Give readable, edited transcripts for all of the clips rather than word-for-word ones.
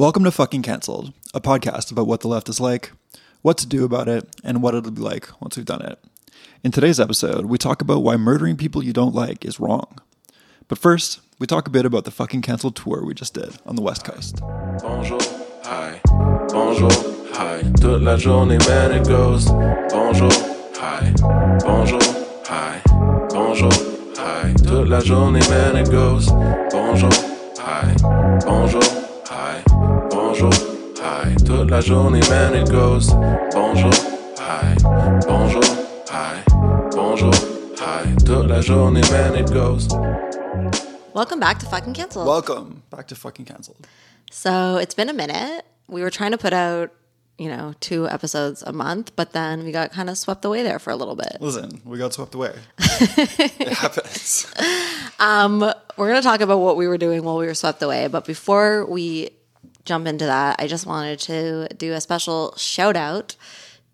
Welcome to Fucking Cancelled, a podcast about what the left is like, what to do about it, and what it'll be like once we've done it. In today's episode, we talk about why murdering people you don't like is wrong. But first, we talk a bit about the Fucking Cancelled tour we just did on the West Coast. Bonjour, hi, toute la journée, man, it goes. Bonjour, hi, bonjour, hi, toute la journée, man, it goes. Bonjour, hi, bonjour. Bonjour, hi, toute la journée, man, it goes. Bonjour, hi, bonjour, hi, toute la journée, man, it goes. Welcome back to Fucking Cancelled. So it's been a minute. We were trying to put out, two episodes a month, but then we got kind of swept away there for a little bit. Listen, we got swept away. It happens. We're going to talk about what we were doing while we were swept away, but before we jump into that, I just wanted to do a special shout out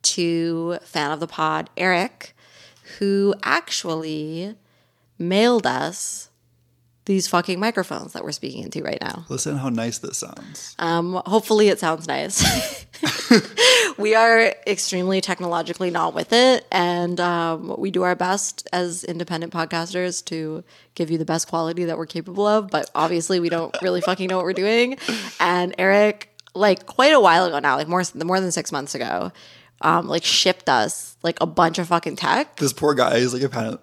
to fan of the pod, Eric, who actually mailed us these fucking microphones that we're speaking into right now. Listen how nice this sounds. Hopefully it sounds nice. We are extremely technologically not with it, and we do our best as independent podcasters to give you the best quality that we're capable of, but obviously we don't really fucking know what we're doing. And Eric, quite a while ago now, more than 6 months ago, shipped us a bunch of fucking tech. This poor guy is a fan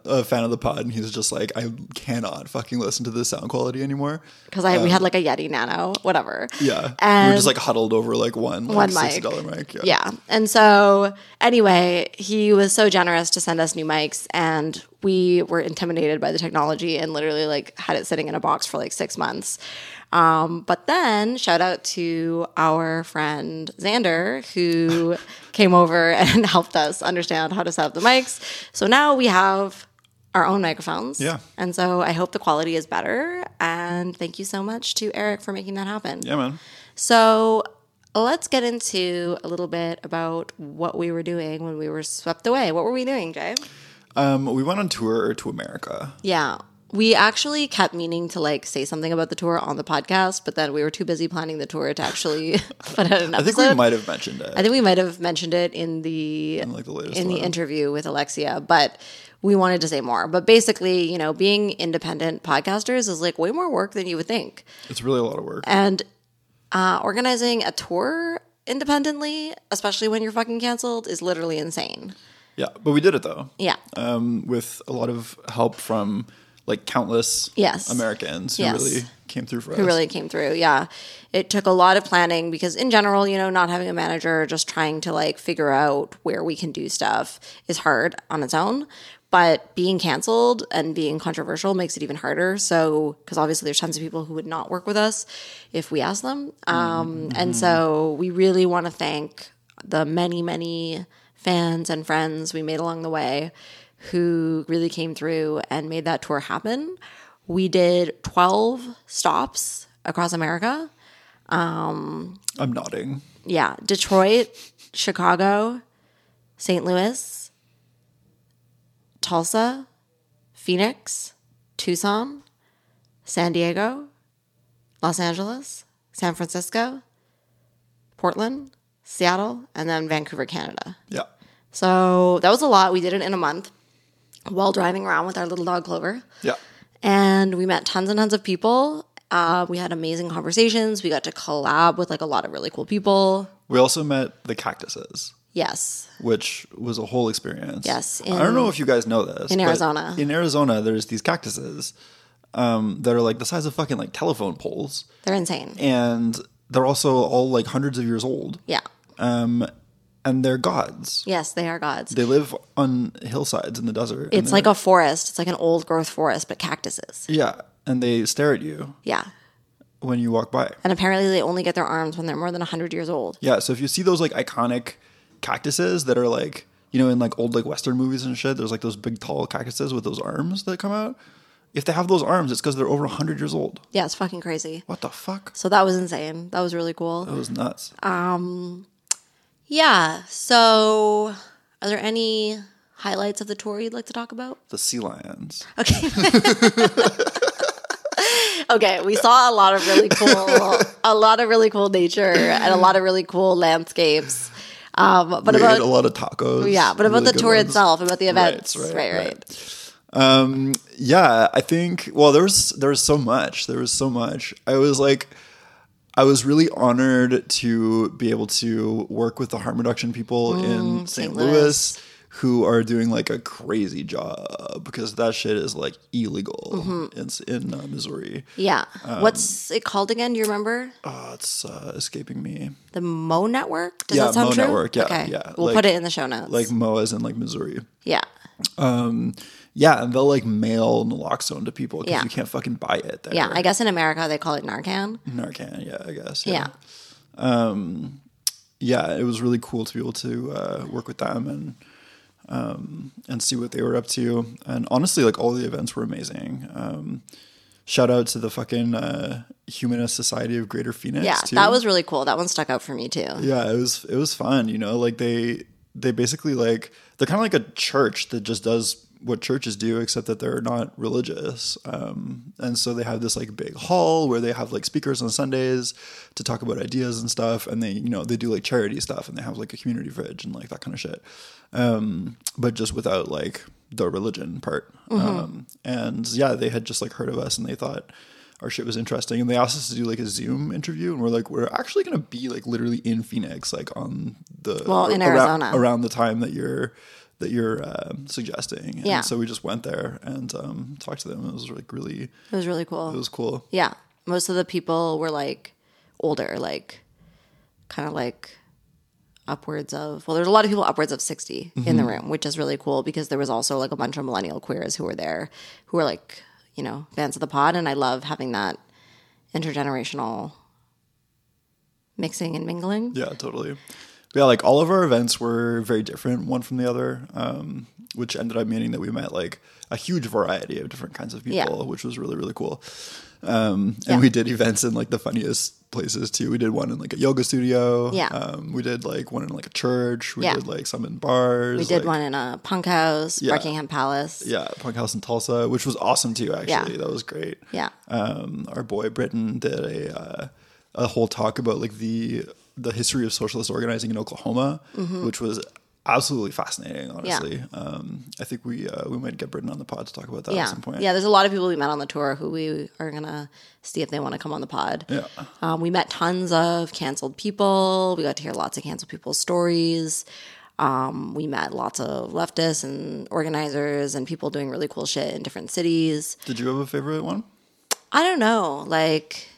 of the pod, and he's just I cannot fucking listen to this sound quality anymore because we had a Yeti Nano, whatever. Yeah, and we were just huddled over one $60 mic. Yeah, and so anyway, he was so generous to send us new mics, and we were intimidated by the technology and literally had it sitting in a box for 6 months. But then shout out to our friend Xander, who came over and helped us understand how to set up the mics. So now we have our own microphones. Yeah. And so I hope the quality is better. And thank you so much to Eric for making that happen. Yeah, man. So let's get into a little bit about what we were doing when we were swept away. What were we doing, Jay? We went on tour to America. Yeah. We actually kept meaning to say something about the tour on the podcast, but then we were too busy planning the tour to actually put out an episode. I think we might have mentioned it in the interview with Alexia, but we wanted to say more. But basically, being independent podcasters is way more work than you would think. It's really a lot of work. And organizing a tour independently, especially when you're fucking canceled, is literally insane. Yeah, but we did it though. Yeah. With a lot of help from countless Americans who really came through for us. Who really came through, yeah. It took a lot of planning because in general, not having a manager, just trying to figure out where we can do stuff is hard on its own. But being canceled and being controversial makes it even harder. So, because obviously there's tons of people who would not work with us if we asked them. And so we really want to thank the many, many fans and friends we made along the way who really came through and made that tour happen. We did 12 stops across America. I'm nodding. Yeah. Detroit, Chicago, St. Louis, Tulsa, Phoenix, Tucson, San Diego, Los Angeles, San Francisco, Portland, Seattle, and then Vancouver, Canada. Yeah. So that was a lot. We did it in a month, while driving around with our little dog Clover. Yeah. And we met tons and tons of people. We had amazing conversations. We got to collab with a lot of really cool people. We also met the cactuses. Yes. Which was a whole experience. Yes. I don't know if you guys know this. In Arizona. In Arizona, there's these cactuses that are the size of fucking telephone poles. They're insane. And they're also all hundreds of years old. Yeah. And they're gods. Yes, they are gods. They live on hillsides in the desert. It's a forest. It's an old growth forest, but cactuses. Yeah. And they stare at you. Yeah. When you walk by. And apparently they only get their arms when they're more than 100 years old. Yeah. So if you see those iconic cactuses that are in old Western movies and shit, there's those big tall cactuses with those arms that come out. If they have those arms, it's because they're over 100 years old. Yeah, it's fucking crazy. What the fuck? So that was insane. That was really cool. That was nuts. Yeah, so are there any highlights of the tour you'd like to talk about? The sea lions. Okay. Okay, we saw a lot of really cool nature and a lot of really cool landscapes. But we ate a lot of tacos. Yeah, but about the tour itself, about the events. Right. Yeah, I think. Well, there was so much. There was so much. I was really honored to be able to work with the harm reduction people in St. Louis. Who are doing like a crazy job because that shit is like illegal in Missouri. Yeah. What's it called again? Do you remember? Oh, it's escaping me. The Mo Network? Does that sound true? Mo Network. Yeah. Okay. Yeah. We'll put it in the show notes. Like Mo as in like Missouri. Yeah. Yeah. And they'll like mail naloxone to people because you can't fucking buy it there. Yeah. I guess in America they call it Narcan. Narcan. Yeah, I guess. Yeah. Yeah. It was really cool to be able to work with them and see what they were up to. And honestly, like all the events were amazing. Shout out to the fucking Humanist Society of Greater Phoenix. Yeah, too. That was really cool. That one stuck out for me too. Yeah, it was fun. You know, like they basically like they're kind of like a church that just does what churches do, except that they're not religious. And so they have this like big hall where they have like speakers on Sundays to talk about ideas and stuff. And they, you know, they do like charity stuff and they have like a community fridge and like that kind of shit. But just without like the religion part. And yeah, they had just like heard of us and they thought our shit was interesting. And they asked us to do like a Zoom interview. And we're like, we're actually going to be like literally in Phoenix, like on the, in Arizona around the time that you're suggesting. And so we just went there and talked to them. It was like really, it was really cool. It was cool. Yeah. Most of the people were like older, like kind of like upwards of, well, there's a lot of people upwards of 60 in the room, which is really cool because there was also like a bunch of millennial queers who were there who were like, you know, fans of the pod. And I love having that intergenerational mixing and mingling. Yeah, totally. Yeah, like all of our events were very different one from the other, which ended up meaning that we met like a huge variety of different kinds of people, which was really, really cool. And we did events in like the funniest places too. We did one in like a yoga studio. Yeah. We did like one in like a church. We did like some in bars. We did one in a punk house, Buckingham Palace. Yeah, punk house in Tulsa, which was awesome too, actually. Yeah. That was great. Yeah. Our boy Britton did a whole talk about like the history of socialist organizing in Oklahoma, which was absolutely fascinating, honestly. Yeah. I think we might get Britton on the pod to talk about that at some point. Yeah, there's a lot of people we met on the tour who we are going to see if they want to come on the pod. Yeah. We met tons of canceled people. We got to hear lots of canceled people's stories. We met lots of leftists and organizers and people doing really cool shit in different cities. Did you have a favorite one? I don't know. Like...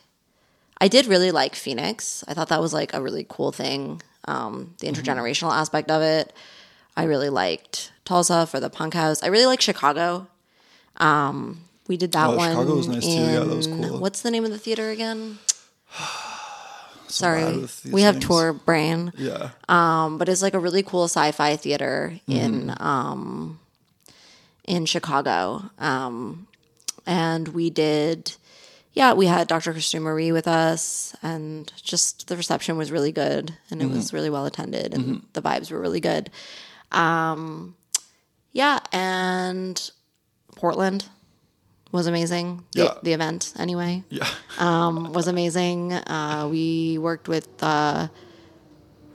I did really like Phoenix. I thought that was like a really cool thing. The intergenerational aspect of it. I really liked Tulsa for the punk house. I really like Chicago. We did that one. Chicago was nice too. Yeah, that was cool. What's the name of the theater again? Sorry. We have tour brain. Yeah. But it's like a really cool sci-fi theater in Chicago. And we did... Yeah, we had Dr. Christine Marie with us, and just the reception was really good, and it was really well attended, and the vibes were really good. Yeah, and Portland was amazing. The event, anyway, was amazing. We worked with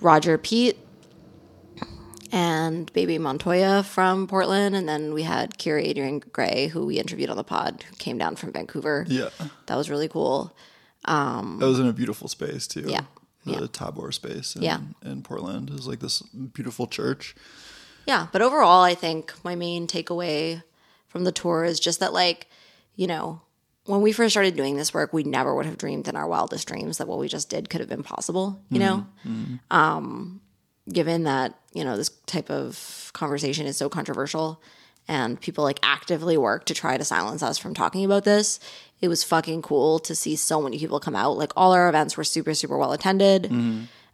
Roger Peet and baby Montoya from Portland. And then we had Kira Adrian Gray, who we interviewed on the pod, who came down from Vancouver. Yeah. That was really cool. That was in a beautiful space, too. Yeah. The Tabor space in Portland. It was like this beautiful church. Yeah. But overall, I think my main takeaway from the tour is just that, like, you know, when we first started doing this work, we never would have dreamed in our wildest dreams that what we just did could have been possible, you know? Given that, you know, this type of conversation is so controversial and people like actively work to try to silence us from talking about this, it was fucking cool to see so many people come out. Like all our events were super, super well attended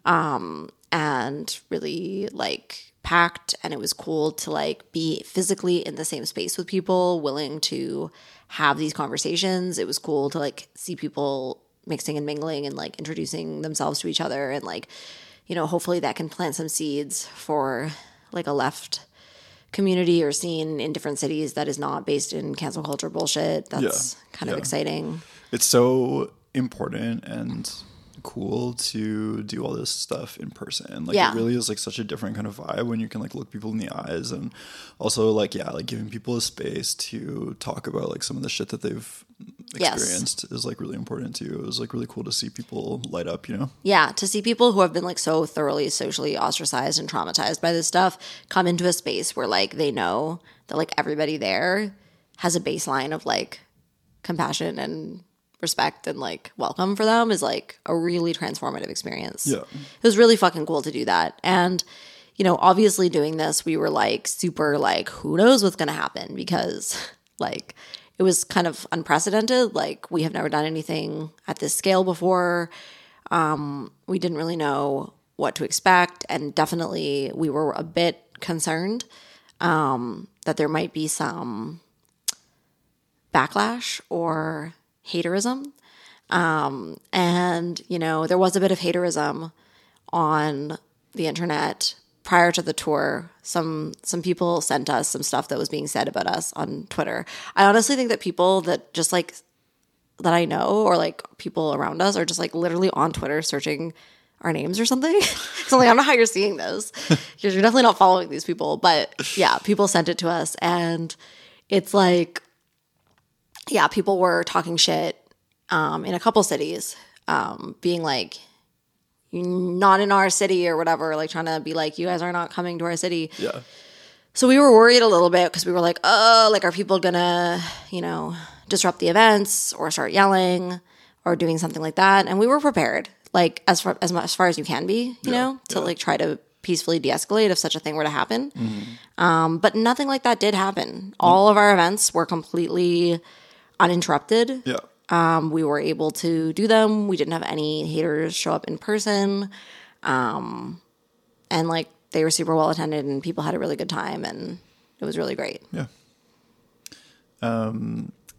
and really like packed. And it was cool to like be physically in the same space with people willing to have these conversations. It was cool to like see people mixing and mingling and like introducing themselves to each other and like, you know, hopefully that can plant some seeds for like a left community or scene in different cities that is not based in cancel culture bullshit. That's kind of exciting. It's so important and cool to do all this stuff in person. Like, yeah. It really is like such a different kind of vibe when you can like look people in the eyes, and also like, yeah, like giving people a space to talk about like some of the shit that they've experienced yes. is like really important too. It was like really cool to see people light up, you know? Yeah, to see people who have been like so thoroughly socially ostracized and traumatized by this stuff come into a space where like they know that like everybody there has a baseline of like compassion and respect and like welcome for them is like a really transformative experience. Yeah. It was really fucking cool to do that. And, you know, obviously doing this, we were like super like, who knows what's going to happen, because like it was kind of unprecedented. Like we have never done anything at this scale before. We didn't really know what to expect. And definitely we were a bit concerned that there might be some backlash or haterism. And, you know, there was a bit of haterism on the internet prior to the tour. Some people sent us some stuff that was being said about us on Twitter. I honestly think that people that just like that I know, or like people around us, are just like literally on Twitter searching our names or something. So like, I don't know how you're seeing those. You're definitely not following these people, but yeah, people sent it to us, and it's like, yeah, people were talking shit in a couple cities, being like, not in our city or whatever, like trying to be like, you guys are not coming to our city. Yeah. So we were worried a little bit, because we were like, oh, like, are people going to, you know, disrupt the events or start yelling or doing something like that? And we were prepared, like as far as you can be, you know, to like try to peacefully de-escalate if such a thing were to happen. Mm-hmm. But nothing like that did happen. All of our events were completely uninterrupted. Yeah. We were able to do them. We didn't have any haters show up in person. And like they were super well attended, and people had a really good time, and it was really great. Yeah.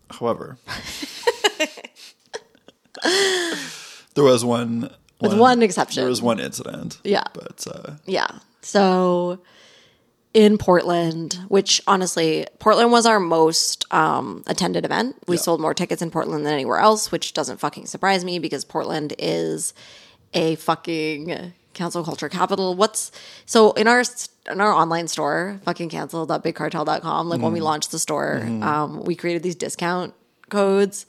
However, there was one exception. There was one incident. Yeah. But yeah. So in Portland, which honestly, Portland was our most attended event. We sold more tickets in Portland than anywhere else, which doesn't fucking surprise me, because Portland is a fucking cancel culture capital. So in our online store, fucking cancel.bigcartel.com, like when we launched the store, we created these discount codes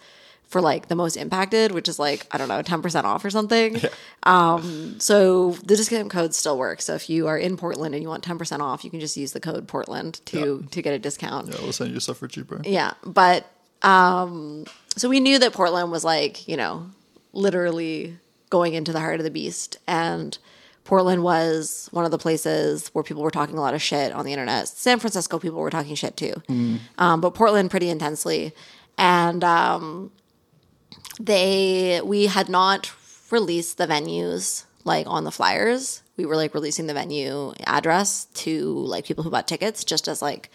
for like the most impacted, which is like, I don't know, 10% off or something. Yeah. So the discount code still works. So if you are in Portland and you want 10% off, you can just use the code Portland to get a discount. Yeah, we'll send you stuff for cheaper. Yeah. But so we knew that Portland was like, you know, literally going into the heart of the beast. And Portland was one of the places where people were talking a lot of shit on the internet. San Francisco people were talking shit too. But Portland pretty intensely. And we had not released the venues like on the flyers. We were like releasing the venue address to like people who bought tickets, just as like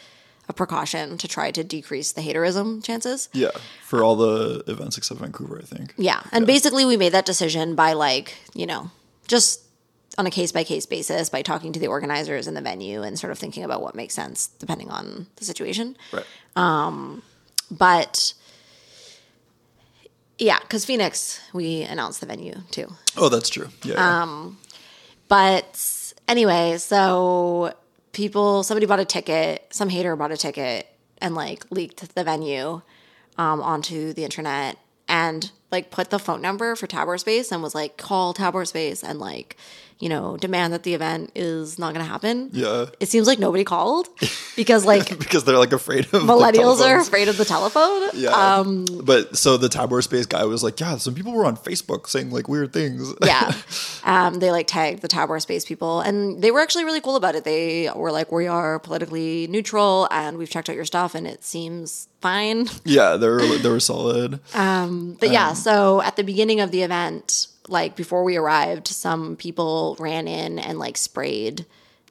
a precaution to try to decrease the haterism chances. Yeah, for all the events except Vancouver, I think. Yeah, and basically we made that decision by like, you know, just on a case-by-case basis, by talking to the organizers and the venue and sort of thinking about what makes sense depending on the situation. Right. But yeah, because Phoenix, we announced the venue too. Oh, that's true. Yeah. But anyway, so somebody bought a ticket, some hater bought a ticket and like leaked the venue onto the internet, and like put the phone number for Tabor Space and was like, call Tabor Space and like, you know, demand that the event is not going to happen. Yeah. It seems like nobody called because like because they're like afraid of millennials are afraid of the telephone. Yeah. But so the Tabor Space guy was like, yeah, some people were on Facebook saying like weird things. Yeah. They like tagged the Tabor Space people, and they were actually really cool about it. They were like, we are politically neutral and we've checked out your stuff and it seems fine. Yeah, they were solid. But yeah, so at the beginning of the event, like before we arrived, some people ran in and like sprayed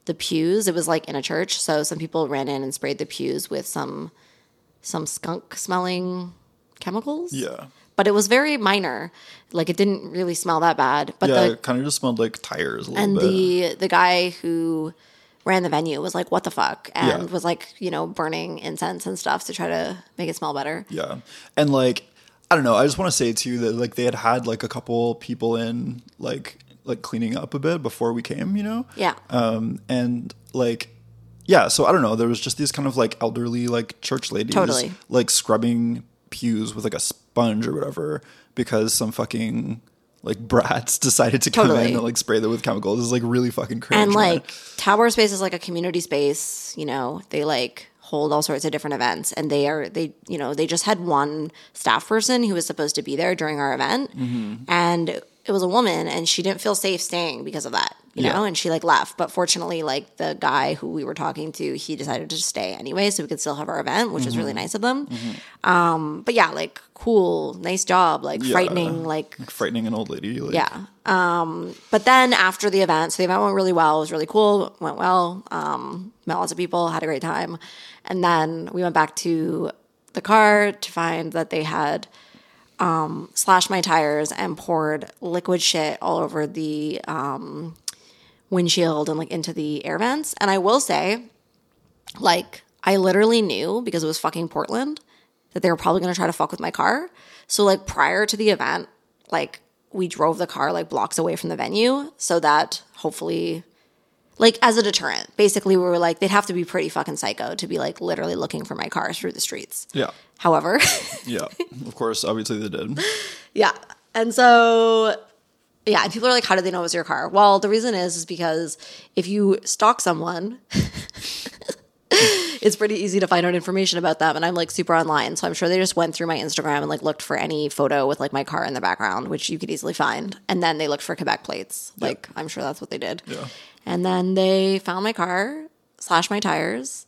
the pews. It was like in a church. So some people ran in and sprayed the pews with some skunk smelling chemicals. Yeah. But it was very minor. Like it didn't really smell that bad. But yeah, it kind of just smelled like tires a little bit. And the guy who ran the venue was like, what the fuck? And was like, you know, burning incense and stuff to try to make it smell better. Yeah. And like, I don't know. I just want to say too that like they had like a couple people in like cleaning up a bit before we came, you know? Yeah. And like, yeah. So I don't know. There was just these kind of like elderly, like church ladies, totally, like scrubbing pews with like a sponge or whatever, because some fucking like brats decided to come in and like spray them with chemicals. It's like really fucking crazy. And like Tabor space is like a community space, you know, they like hold all sorts of different events, and they you know, they just had one staff person who was supposed to be there during our event, mm-hmm, and it was a woman, and she didn't feel safe staying because of that, you know, and she like left. But fortunately, like the guy who we were talking to, he decided to stay anyway, so we could still have our event, which was really nice of them. Mm-hmm. But yeah, like cool, nice job, like frightening, like frightening an old lady. Like. Yeah. But then after the event, so the event went really well. It was really cool. Went well. Met lots of people. Had a great time. And then we went back to the car to find that they had slashed my tires and poured liquid shit all over the windshield and like into the air vents. And I will say, like, I literally knew, because it was fucking Portland, that they were probably going to try to fuck with my car. So like prior to the event, like we drove the car like blocks away from the venue so that hopefully, like as a deterrent, basically we were like, they'd have to be pretty fucking psycho to be like literally looking for my car through the streets. Yeah. However. Yeah. Of course. Obviously they did. Yeah. And so, yeah. And people are like, how did they know it was your car? Well, the reason is because if you stalk someone, it's pretty easy to find out information about them. And I'm like super online. So I'm sure they just went through my Instagram and like looked for any photo with like my car in the background, which you could easily find. And then they looked for Quebec plates. Yeah. Like I'm sure that's what they did. Yeah. And then they found my car, slashed my tires,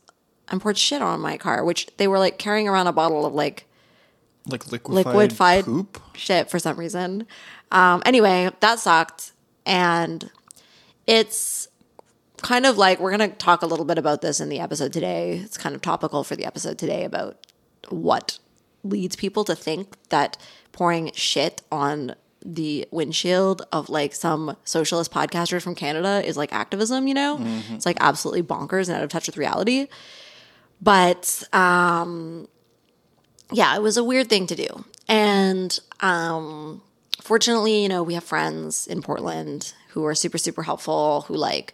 and poured shit on my car, which they were like carrying around a bottle of like liquefied poop shit for some reason. Anyway, that sucked. And it's kind of like, we're going to talk a little bit about this in the episode today. It's kind of topical for the episode today about what leads people to think that pouring shit on the windshield of like some socialist podcaster from Canada is like activism, you know? Mm-hmm. It's like absolutely bonkers and out of touch with reality. But yeah, it was a weird thing to do. And fortunately, you know, we have friends in Portland who are super, super helpful, who like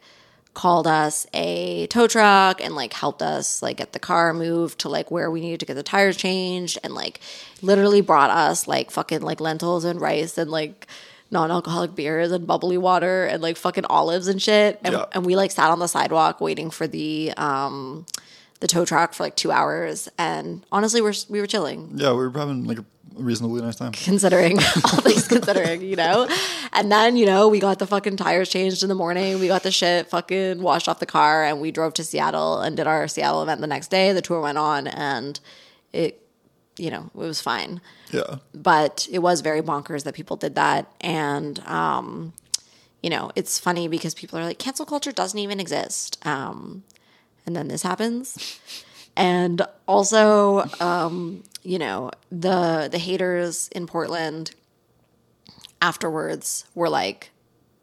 called us a tow truck and like helped us like get the car moved to like where we needed to get the tires changed, and like literally brought us like fucking like lentils and rice and like non-alcoholic beers and bubbly water and like fucking olives and shit. And, yeah, and we like sat on the sidewalk waiting for the tow truck for like 2 hours, and honestly we were chilling. Yeah, we were having like a reasonably nice time. Considering, all things considering, you know? And then, you know, we got the fucking tires changed in the morning. We got the shit fucking washed off the car, and we drove to Seattle and did our Seattle event the next day. The tour went on, and it, you know, it was fine. Yeah. But it was very bonkers that people did that. And, you know, it's funny because people are like, cancel culture doesn't even exist. And then this happens. And also, you know, the haters in Portland afterwards were like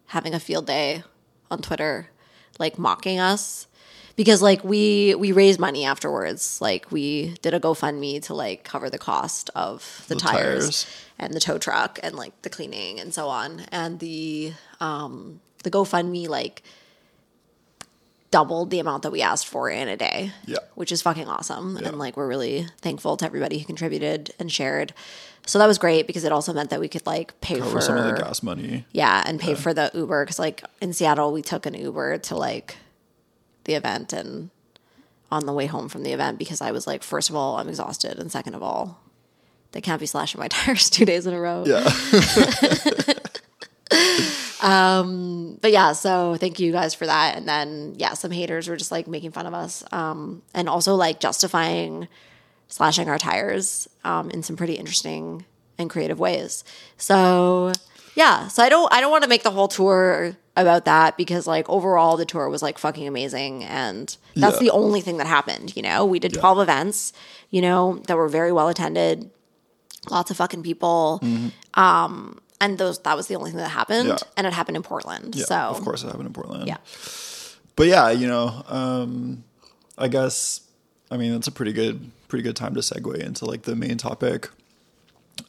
having a field day on Twitter, like mocking us because like we raised money afterwards. Like we did a GoFundMe to like cover the cost of the tires and the tow truck and like the cleaning and so on. And the GoFundMe like doubled the amount that we asked for in a day, yeah, which is fucking awesome. Yeah. And like, we're really thankful to everybody who contributed and shared. So that was great because it also meant that we could like pay for some of the gas money. Yeah. And pay for the Uber. Cause like in Seattle, we took an Uber to like the event and on the way home from the event, because I was like, first of all, I'm exhausted. And second of all, they can't be slashing my tires 2 days in a row. Yeah. But yeah, so thank you guys for that. And then, yeah, some haters were just like making fun of us. And also like justifying slashing our tires, in some pretty interesting and creative ways. So yeah, so I don't want to make the whole tour about that because like overall the tour was like fucking amazing. And that's the only thing that happened, you know, we did 12 events, you know, that were very well attended, lots of fucking people. Mm-hmm. And that was the only thing that happened, and it happened in Portland. Yeah, so of course it happened in Portland. Yeah, but yeah, you know, I guess, I mean, that's a pretty good time to segue into like the main topic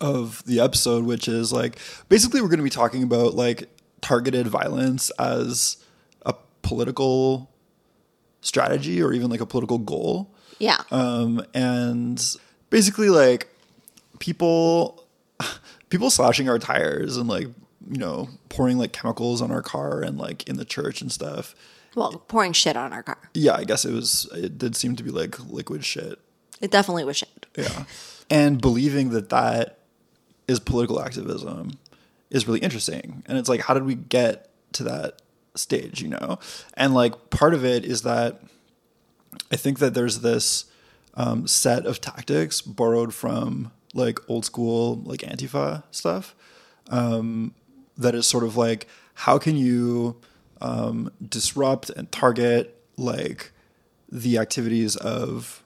of the episode, which is like, basically we're going to be talking about like targeted violence as a political strategy or even like a political goal. Yeah. And basically like people slashing our tires and like, you know, pouring like chemicals on our car and like in the church and stuff. Well, pouring shit on our car. Yeah, I guess it did seem to be like liquid shit. It definitely was shit. Yeah. And believing that that is political activism is really interesting. And it's like, how did we get to that stage, you know? And like part of it is that I think that there's this set of tactics borrowed from like old school, like Antifa stuff that is sort of like, how can you disrupt and target like the activities of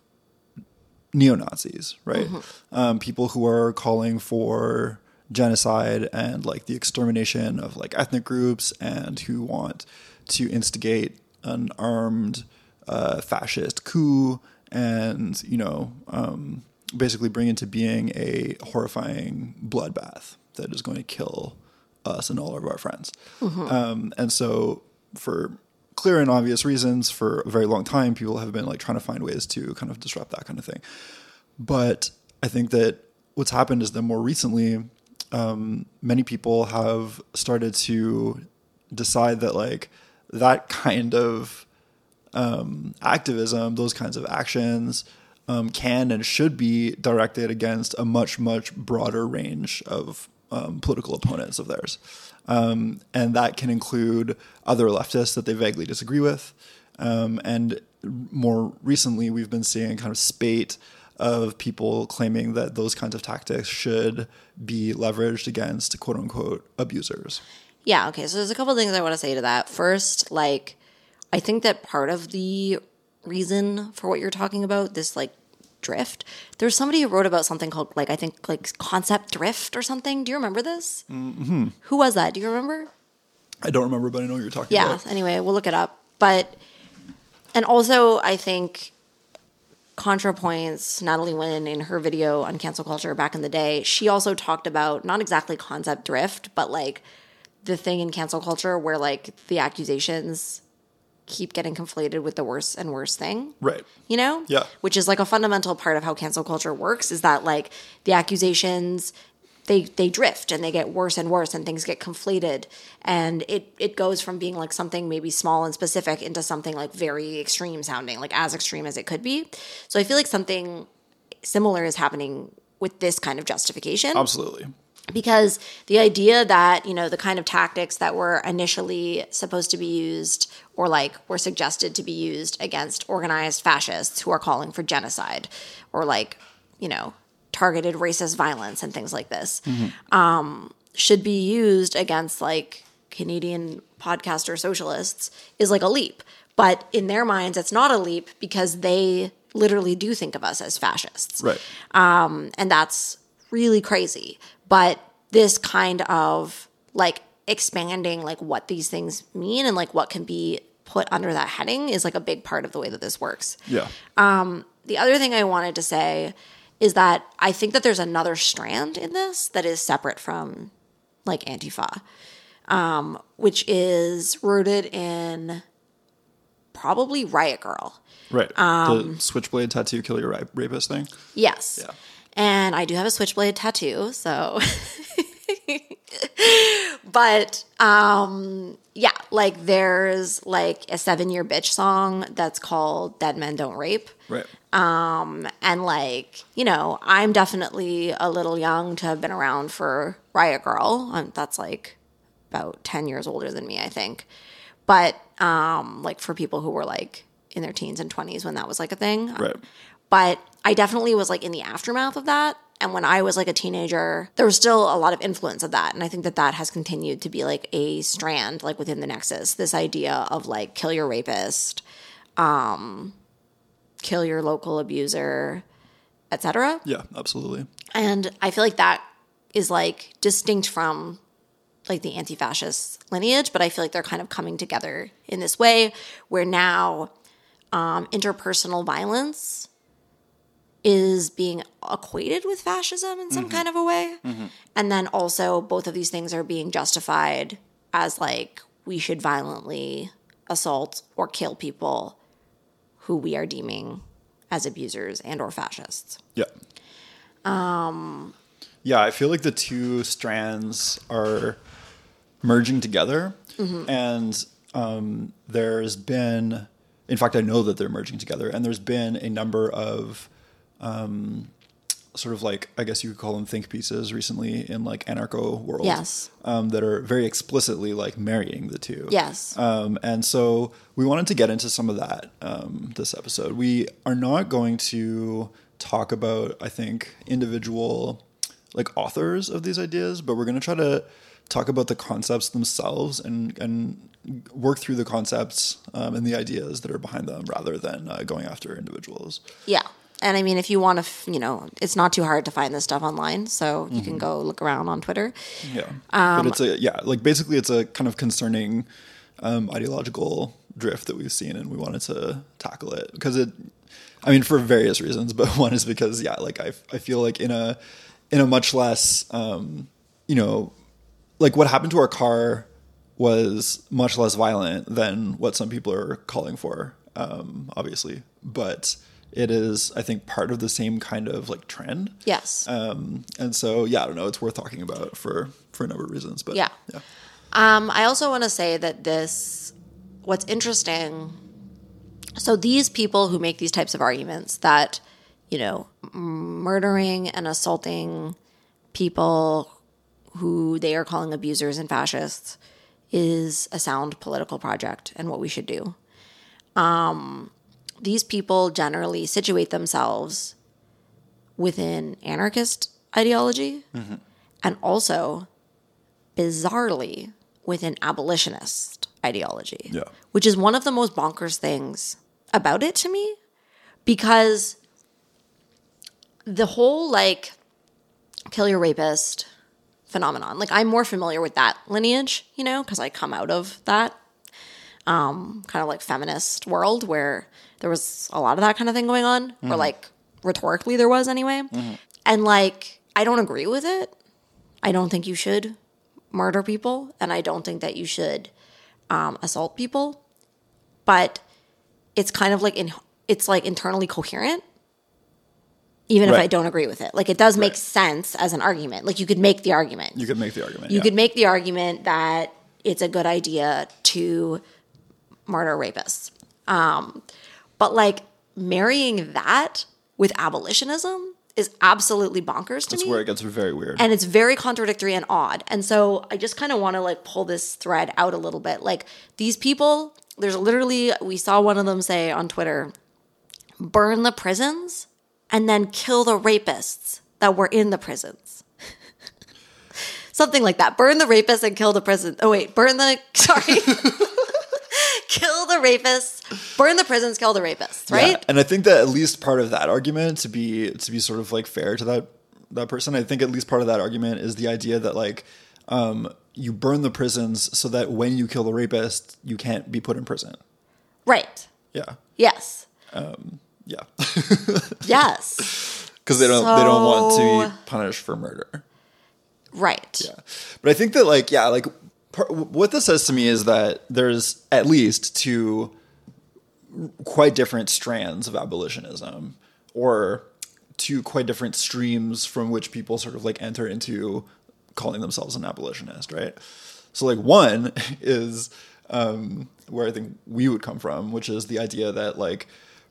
neo-Nazis, right? Mm-hmm. People who are calling for genocide and like the extermination of like ethnic groups and who want to instigate an armed fascist coup and, you know, basically bring into being a horrifying bloodbath that is going to kill us and all of our friends. Mm-hmm. And so for clear and obvious reasons, for a very long time, people have been like trying to find ways to kind of disrupt that kind of thing. But I think that what's happened is that more recently, many people have started to decide that like that kind of activism, those kinds of actions can and should be directed against a much, much broader range of political opponents of theirs. And that can include other leftists that they vaguely disagree with. And more recently, we've been seeing kind of spate of people claiming that those kinds of tactics should be leveraged against quote unquote abusers. Yeah. Okay. So there's a couple of things I want to say to that. First, like, I think that part of the reason for what you're talking about, this like drift, there's somebody who wrote about something called like, I think like concept drift or something. Do you remember this? Mm-hmm. Who was that? Do you remember? I don't remember, but I know what you're talking about. Yeah. Anyway, we'll look it up. But, and also I think Contra Points, Natalie Wynn in her video on cancel culture back in the day, she also talked about not exactly concept drift, but like the thing in cancel culture where like the accusations keep getting conflated with the worse and worse thing. Right. You know? Yeah. Which is like a fundamental part of how cancel culture works, is that like the accusations, they drift and they get worse and worse and things get conflated. And it goes from being like something maybe small and specific into something like very extreme sounding, like as extreme as it could be. So I feel like something similar is happening with this kind of justification. Absolutely. Because the idea that, you know, the kind of tactics that were initially supposed to be used or like were suggested to be used against organized fascists who are calling for genocide or like, you know, targeted racist violence and things like this, mm-hmm. Should be used against like Canadian podcaster socialists is like a leap. But in their minds, it's not a leap because they literally do think of us as fascists. Right. And that's really crazy. But this kind of like expanding like what these things mean and like what can be put under that heading is like a big part of the way that this works. Yeah. The other thing I wanted to say is that I think that there's another strand in this that is separate from like Antifa, which is rooted in probably Riot Grrrl. Right. The Switchblade tattoo, kill your rapist thing. Yes. Yeah. And I do have a Switchblade tattoo, so. But, yeah, like there's like a 7-Year Bitch song that's called Dead Men Don't Rape. Right. And like, you know, I'm definitely a little young to have been around for Riot Grrrl. That's like about 10 years older than me, I think. But like for people who were like in their teens and 20s when that was like a thing. Right. But I definitely was like in the aftermath of that. And when I was like a teenager, there was still a lot of influence of that. And I think that that has continued to be like a strand, like within the nexus, this idea of like kill your rapist, kill your local abuser, etc. Yeah, absolutely. And I feel like that is like distinct from like the anti-fascist lineage, but I feel like they're kind of coming together in this way where now interpersonal violence is being equated with fascism in some kind of a way. And then also both of these things are being justified as like we should violently assault or kill people who we are deeming as abusers and or fascists. Yeah. Yeah, I feel like the two strands are merging together. And there's been, in fact, I know that they're merging together, and there's been a number of sort of like, I guess you could call them think pieces recently in like anarcho world. That are very explicitly like marrying the two. And so we wanted to get into some of that this episode. We are not going to talk about, I think, individual like authors of these ideas, but we're going to try to talk about the concepts themselves and work through the concepts and the ideas that are behind them rather than going after individuals. Yeah. And I mean, if you want to, you know, it's not too hard to find this stuff online. So you can go look around on Twitter. But it's a, like basically it's a kind of concerning ideological drift that we've seen, and we wanted to tackle it because it, I mean, for various reasons, but one is because, like I feel like in a much less, you know, like what happened to our car was much less violent than what some people are calling for, obviously. But it is, I think, part of the same kind of like trend. And so, I don't know. It's worth talking about for a number of reasons. But yeah. I also want to say that this, what's interesting. So these people who make these types of arguments that, you know, murdering and assaulting people who they are calling abusers and fascists is a sound political project and what we should do. These people generally situate themselves within anarchist ideology and also, bizarrely, within abolitionist ideology, which is one of the most bonkers things about it to me, because the whole, like, kill your rapist phenomenon, like, I'm more familiar with that lineage, you know, because I come out of that kind of, like, feminist world where there was a lot of that kind of thing going on, or, like, rhetorically there was anyway. And, like, I don't agree with it. I don't think you should murder people, and I don't think that you should assault people, but it's kind of like it's like internally coherent, even if I don't agree with it. Like, it does make sense as an argument. Like, you could make the argument. You could make the argument that it's a good idea to murder rapists. But, like, marrying that with abolitionism is absolutely bonkers to me. That's where it gets very weird. And it's very contradictory and odd. And so I just kind of want to, like, pull this thread out a little bit. Like, these people, there's literally, we saw one of them say on Twitter, burn the prisons and then kill the rapists that were in the prisons. Something like that. Burn the rapists and kill the prisons. Oh, wait. Kill the rapists, burn the prisons, kill the rapists, right? Yeah. And I think that at least part of that argument, to be sort of like fair to that person, I think at least part of that argument is the idea that, like, you burn the prisons so that when you kill the rapist, you can't be put in prison. Right. Yeah. Yes. Yeah. Yes. Because they don't want to be punished for murder. Right. Yeah. But I think that like. What this says to me is that there's at least two quite different strands of abolitionism, or two quite different streams from which people sort of like enter into calling themselves an abolitionist, right? So, like, one is where I think we would come from, which is the idea that, like,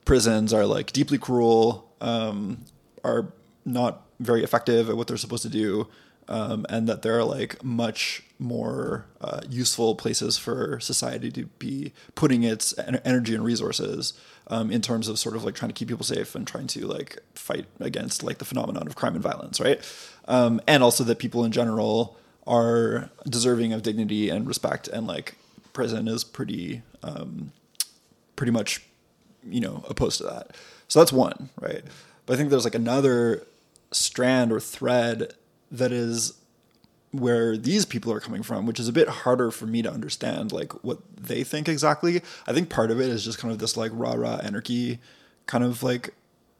prisons are, like, deeply cruel, are not very effective at what they're supposed to do, and that there are, like, much more useful places for society to be putting its energy and resources in terms of sort of like trying to keep people safe and trying to, like, fight against, like, the phenomenon of crime and violence, right? And also that people in general are deserving of dignity and respect, and, like, prison is pretty much, you know, opposed to that. So that's one, right? But I think there's, like, another strand or thread that is where these people are coming from, which is a bit harder for me to understand, like, what they think exactly. I think part of it is just kind of this, like, rah-rah anarchy kind of, like,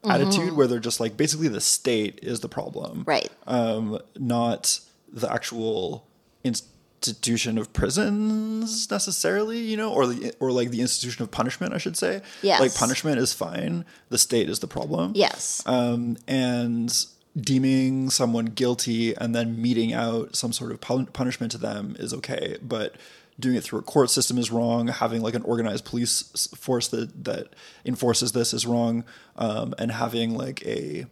attitude where they're just like, basically the state is the problem. Right. Not the actual institution of prisons necessarily, you know, or like the institution of punishment, I should say. Yes. Like punishment is fine. The state is the problem. Yes. And deeming someone guilty and then meting out some sort of punishment to them is okay. But doing it through a court system is wrong. Having like an organized police force that enforces this is wrong. And having like a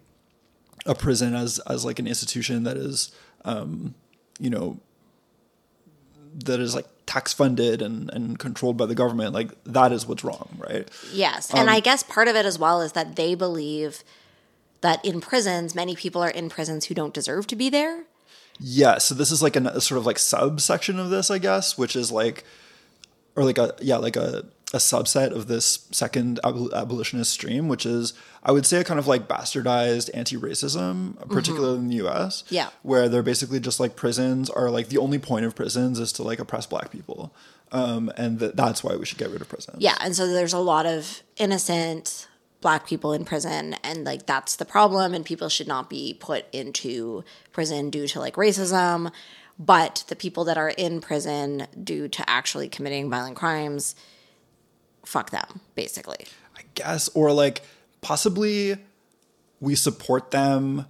prison as like an institution that is, you know, that is like tax funded and controlled by the government. Like that is what's wrong. Right. Yes. And I guess part of it as well is that they believe that in prisons, many people are in prisons who don't deserve to be there. Yeah, so this is like a sort of like subsection of this, I guess, which is like, or like a subset of this second abolitionist stream, which is, I would say, a kind of like bastardized anti-racism, particularly in the US. Yeah. Where they're basically just like prisons are like the only point of prisons is to like oppress black people. And that's why we should get rid of prisons. Yeah. And so there's a lot of innocent black people in prison, and like that's the problem, and people should not be put into prison due to like racism, but the people that are in prison due to actually committing violent crimes, fuck them, basically, I guess. Or like possibly we support them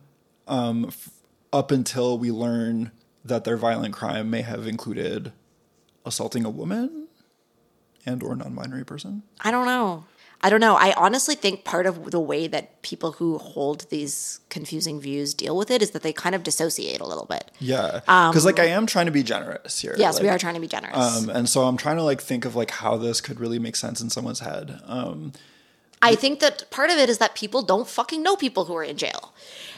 up until we learn that their violent crime may have included assaulting a woman and or non-binary person. I don't know. I honestly think part of the way that people who hold these confusing views deal with it is that they kind of dissociate a little bit. Yeah. Because like I am trying to be generous here. Yes, like, we are trying to be generous. And so I'm trying to like think of like how this could really make sense in someone's head. I think that part of it is that people don't fucking know people who are in jail.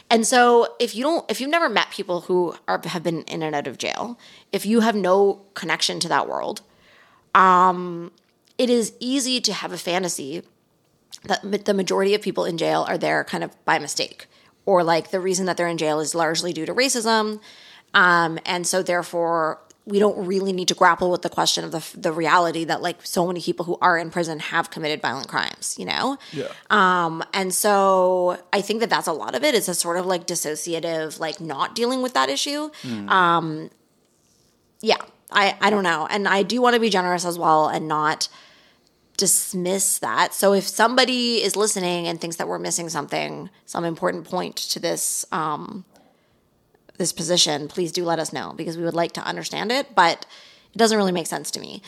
And so if you've never met people who have been in and out of jail, if you have no connection to that world, it is easy to have a fantasy that the majority of people in jail are there kind of by mistake, or like the reason that they're in jail is largely due to racism. And so therefore we don't really need to grapple with the question of the reality that like so many people who are in prison have committed violent crimes, you know? Yeah. And so I think that that's a lot of it. It's a sort of like dissociative, like not dealing with that issue. Yeah, I don't know. And I do want to be generous as well and not dismiss that. So if somebody is listening and thinks that we're missing something, some important point to this this position, please do let us know, because we would like to understand it, but it doesn't really make sense to me.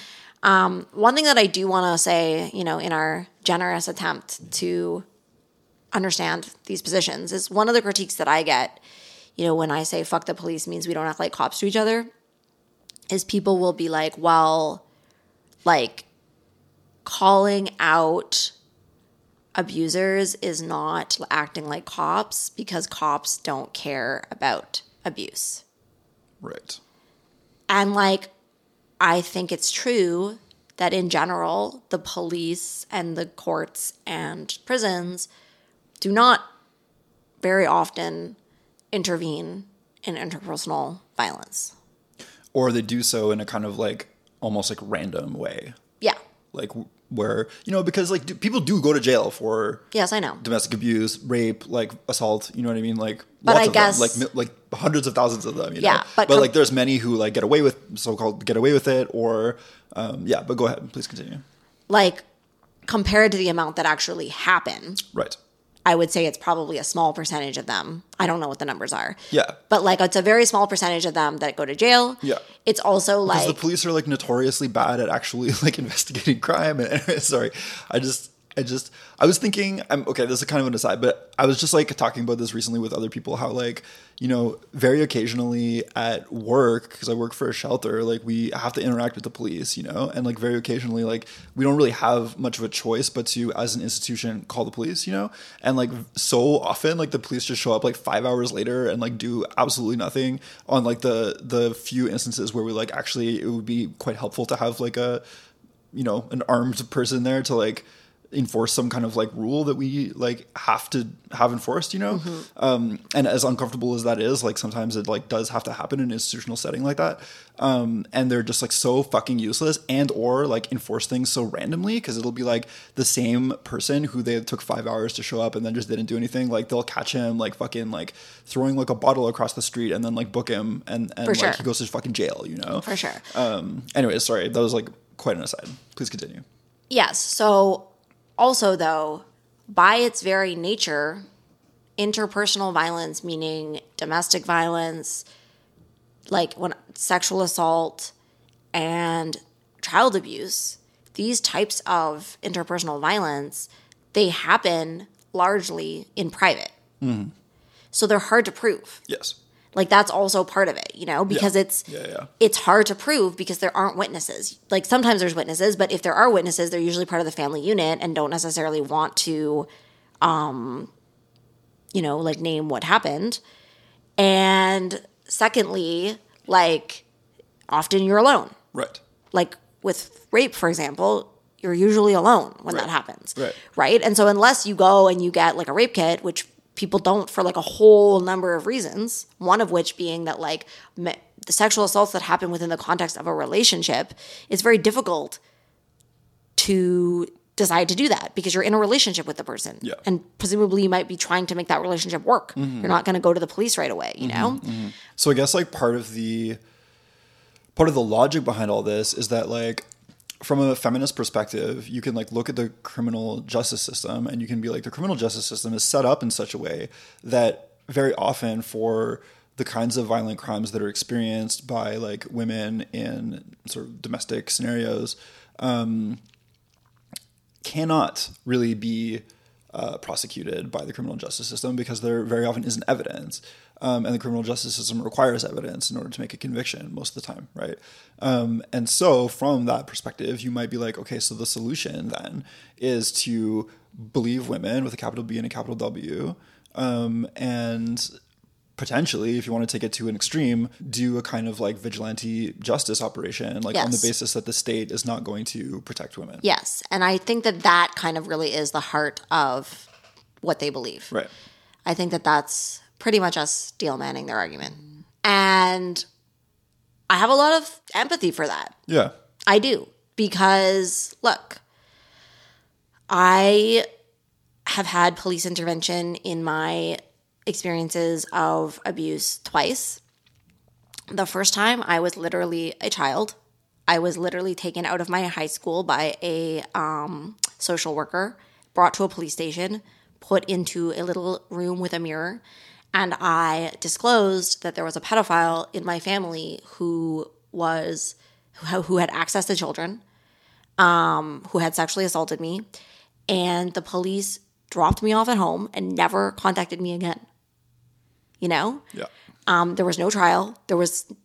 One thing that I do want to say, you know, in our generous attempt to understand these positions is one of the critiques that I get, you know, when I say fuck the police means we don't act like cops to each other, is people will be like, well, like calling out abusers is not acting like cops because cops don't care about abuse. Right. And like, I think it's true that in general, the police and the courts and prisons do not very often intervene in interpersonal violence. Or they do so in a kind of like almost like random way. Yeah. Like where, you know, because like people do go to jail for yes, I know, domestic abuse, rape, like assault, you know what I mean? Like but lots I of guess them, like hundreds of thousands of them, you yeah, know. But like there's many who like get away with it or yeah, but go ahead, please continue. Like compared to the amount that actually happen. Right. I would say it's probably a small percentage of them. I don't know what the numbers are. Yeah. But like it's a very small percentage of them that go to jail. Yeah. It's also because like the police are like notoriously bad at actually like investigating crime. And sorry, I was thinking, okay, this is kind of an aside, but I was just like talking about this recently with other people, how like, you know, very occasionally at work, because I work for a shelter, like we have to interact with the police, you know, and like very occasionally, like we don't really have much of a choice but to, as an institution, call the police, you know, and like so often, like the police just show up like 5 hours later and like do absolutely nothing on like the few instances where we like actually it would be quite helpful to have like a, you know, an armed person there to like enforce some kind of like rule that we like have to have enforced, you know? Mm-hmm. And as uncomfortable as that is, like sometimes it like does have to happen in an institutional setting like that. And they're just like so fucking useless and or like enforce things so randomly, because it'll be like the same person who they took 5 hours to show up and then just didn't do anything. Like they'll catch him like fucking like throwing like a bottle across the street and then like book him and like he goes to fucking jail, you know? For sure. Anyway, sorry, that was like quite an aside. Please continue. Yes. So also though, by its very nature, interpersonal violence, meaning domestic violence, like when sexual assault and child abuse, these types of interpersonal violence, they happen largely in private. Mm-hmm. So they're hard to prove. Yes. Like that's also part of it, you know, because it's hard to prove because there aren't witnesses. Like sometimes there's witnesses, but if there are witnesses, they're usually part of the family unit and don't necessarily want to, you know, like name what happened. And secondly, like often you're alone. Right. Like with rape, for example, you're usually alone when that happens. Right. Right. And so unless you go and you get like a rape kit, which people don't for like a whole number of reasons, one of which being that like the sexual assaults that happen within the context of a relationship, it's very difficult to decide to do that because you're in a relationship with the person. Yeah. And presumably you might be trying to make that relationship work. Mm-hmm. You're not going to go to the police right away, you know? Mm-hmm. So I guess like part of the logic behind all this is that like, from a feminist perspective, you can like look at the criminal justice system and you can be like, the criminal justice system is set up in such a way that very often for the kinds of violent crimes that are experienced by like women in sort of domestic scenarios, cannot really be prosecuted by the criminal justice system because there very often isn't evidence. And the criminal justice system requires evidence in order to make a conviction most of the time, right? And so from that perspective, you might be like, okay, so the solution then is to believe women with a capital B and a capital W, and potentially, if you want to take it to an extreme, do a kind of like vigilante justice operation, like on the basis that the state is not going to protect women. Yes, and I think that that kind of really is the heart of what they believe. Right. I think that that's pretty much us steel manning their argument. And I have a lot of empathy for that. Yeah. I do. Because, look, I have had police intervention in my experiences of abuse twice. The first time, I was literally a child. I was literally taken out of my high school by a social worker, brought to a police station, put into a little room with a mirror. And I disclosed that there was a pedophile in my family who had access to children, who had sexually assaulted me, and the police dropped me off at home and never contacted me again. You know? Yeah. There was no trial.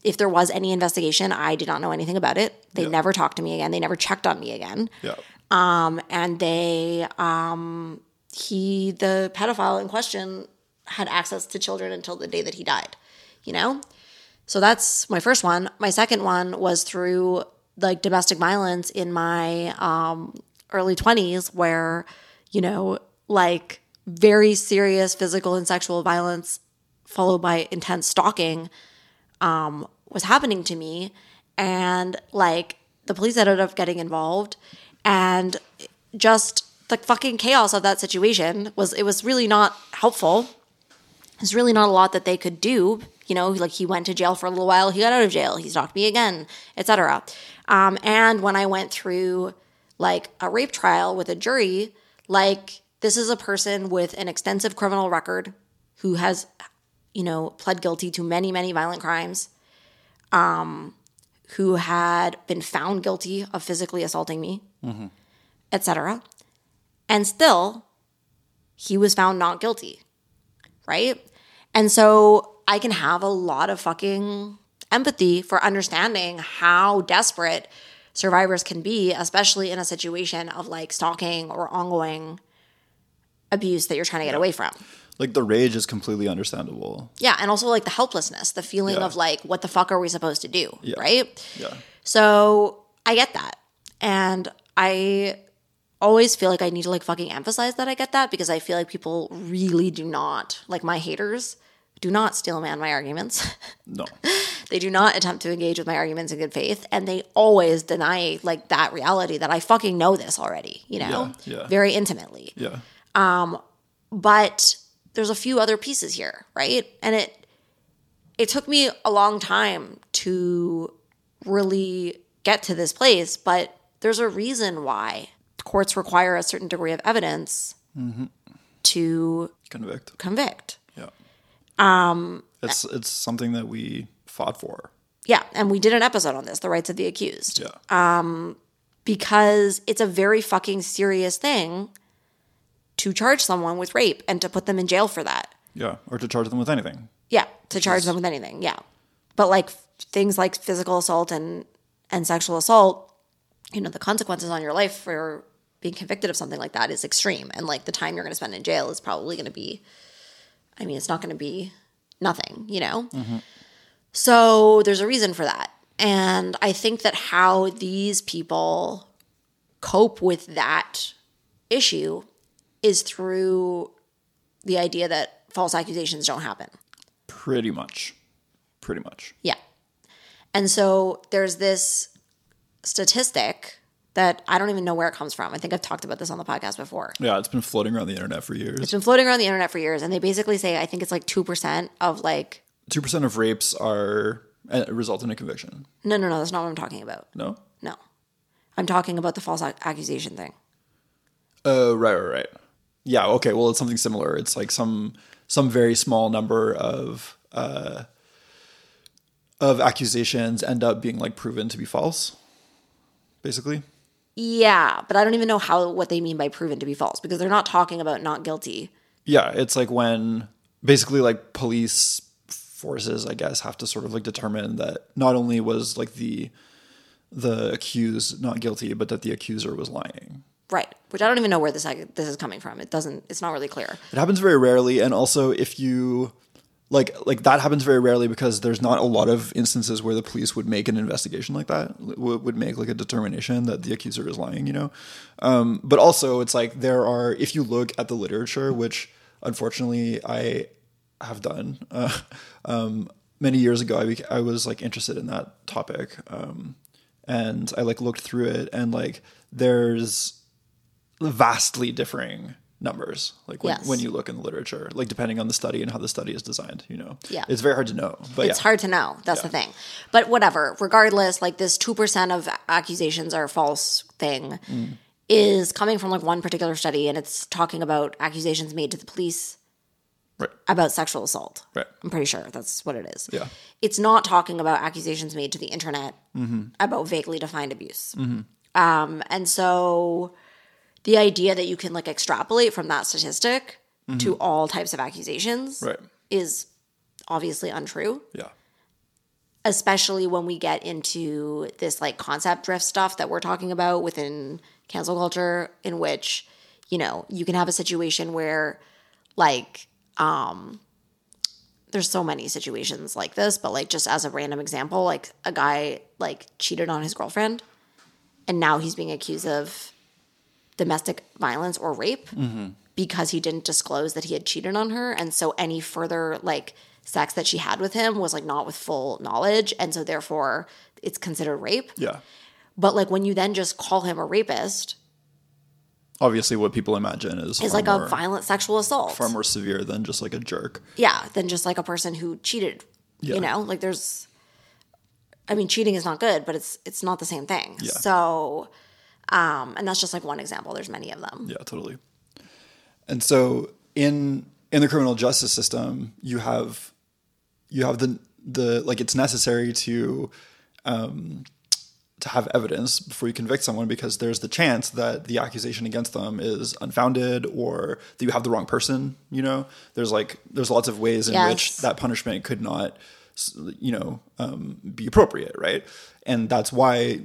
If there was any investigation, I did not know anything about it. They never talked to me again. They never checked on me again. Yeah. The pedophile in question had access to children until the day that he died, you know? So that's my first one. My second one was through like domestic violence in my early 20s where, you know, like very serious physical and sexual violence followed by intense stalking was happening to me. And like the police ended up getting involved, and just the fucking chaos of that situation was really not helpful. There's really not a lot that they could do. You know, like he went to jail for a little while. He got out of jail. He stalked me again, et cetera. And when I went through like a rape trial with a jury, like this is a person with an extensive criminal record who has, you know, pled guilty to many, many violent crimes, who had been found guilty of physically assaulting me, mm-hmm. et cetera. And still, he was found not guilty, right? And so I can have a lot of fucking empathy for understanding how desperate survivors can be, especially in a situation of like stalking or ongoing abuse that you're trying to get away from. Like the rage is completely understandable. Yeah. And also like the helplessness, the feeling of like, what the fuck are we supposed to do? Yeah. Right? Yeah. So I get that. And I always feel like I need to like fucking emphasize that I get that, because I feel like people really do not, like my haters do not steel man my arguments. No. They do not attempt to engage with my arguments in good faith, and they always deny like that reality that I fucking know this already, you know, very intimately. Yeah. But there's a few other pieces here, right? And it took me a long time to really get to this place, but there's a reason why courts require a certain degree of evidence to convict. Yeah. It's something that we fought for. Yeah, and we did an episode on this, The Rights of the Accused. Yeah. Because it's a very fucking serious thing to charge someone with rape and to put them in jail for that. Yeah, or to charge them with anything. Yeah, to charge them with anything, yeah. But like things like physical assault and sexual assault, you know, the consequences on your life for being convicted of something like that is extreme. And like the time you're going to spend in jail is probably going to be, I mean, it's not going to be nothing, you know? Mm-hmm. So there's a reason for that. And I think that how these people cope with that issue is through the idea that false accusations don't happen. Pretty much. Yeah. And so there's this statistic that I don't even know where it comes from. I think I've talked about this on the podcast before. Yeah, it's been floating around the internet for years. And they basically say, I think it's like 2% of like... 2% of rapes are result in a conviction. No. That's not what I'm talking about. No. I'm talking about the false accusation thing. Oh, right. Yeah, okay. Well, it's something similar. It's like some very small number of accusations end up being like proven to be false, basically. Yeah, but I don't even know what they mean by proven to be false, because they're not talking about not guilty. Yeah, it's like when basically like police forces, I guess, have to sort of like determine that not only was like the accused not guilty, but that the accuser was lying. Right, which I don't even know where this is coming from. It's not really clear. It happens very rarely, and also if you... Like that happens very rarely, because there's not a lot of instances where the police would make an investigation like that, would make like a determination that the accuser is lying, you know? But also it's like there are, if you look at the literature, which unfortunately I have done many years ago, I was like interested in that topic. And I like looked through it, and like there's vastly differing numbers, like when you look in the literature, like depending on the study and how the study is designed, you know. Yeah, it's very hard to know. But it's hard to know. That's the thing. But whatever. Regardless, like this 2% of accusations are false thing is coming from like one particular study, and it's talking about accusations made to the police about sexual assault. Right. I'm pretty sure that's what it is. Yeah. It's not talking about accusations made to the internet about vaguely defined abuse. And so the idea that you can like extrapolate from that statistic to all types of accusations is obviously untrue. Yeah. Especially when we get into this like concept drift stuff that we're talking about within cancel culture, in which, you know, you can have a situation where like there's so many situations like this, but like just as a random example, like a guy like cheated on his girlfriend, and now he's being accused of domestic violence or rape because he didn't disclose that he had cheated on her. And so any further like sex that she had with him was like not with full knowledge. And so therefore it's considered rape. Yeah. But like when you then just call him a rapist, obviously what people imagine is like a violent sexual assault, far more severe than just like a jerk. Yeah. Than just like a person who cheated, you know, like there's, I mean, cheating is not good, but it's not the same thing. Yeah. So, and that's just like one example. There's many of them. Yeah, totally. And so in the criminal justice system, you have the like it's necessary to have evidence before you convict someone, because there's the chance that the accusation against them is unfounded, or that you have the wrong person. You know, there's lots of ways in which that punishment could not, you know, be appropriate, right? And that's why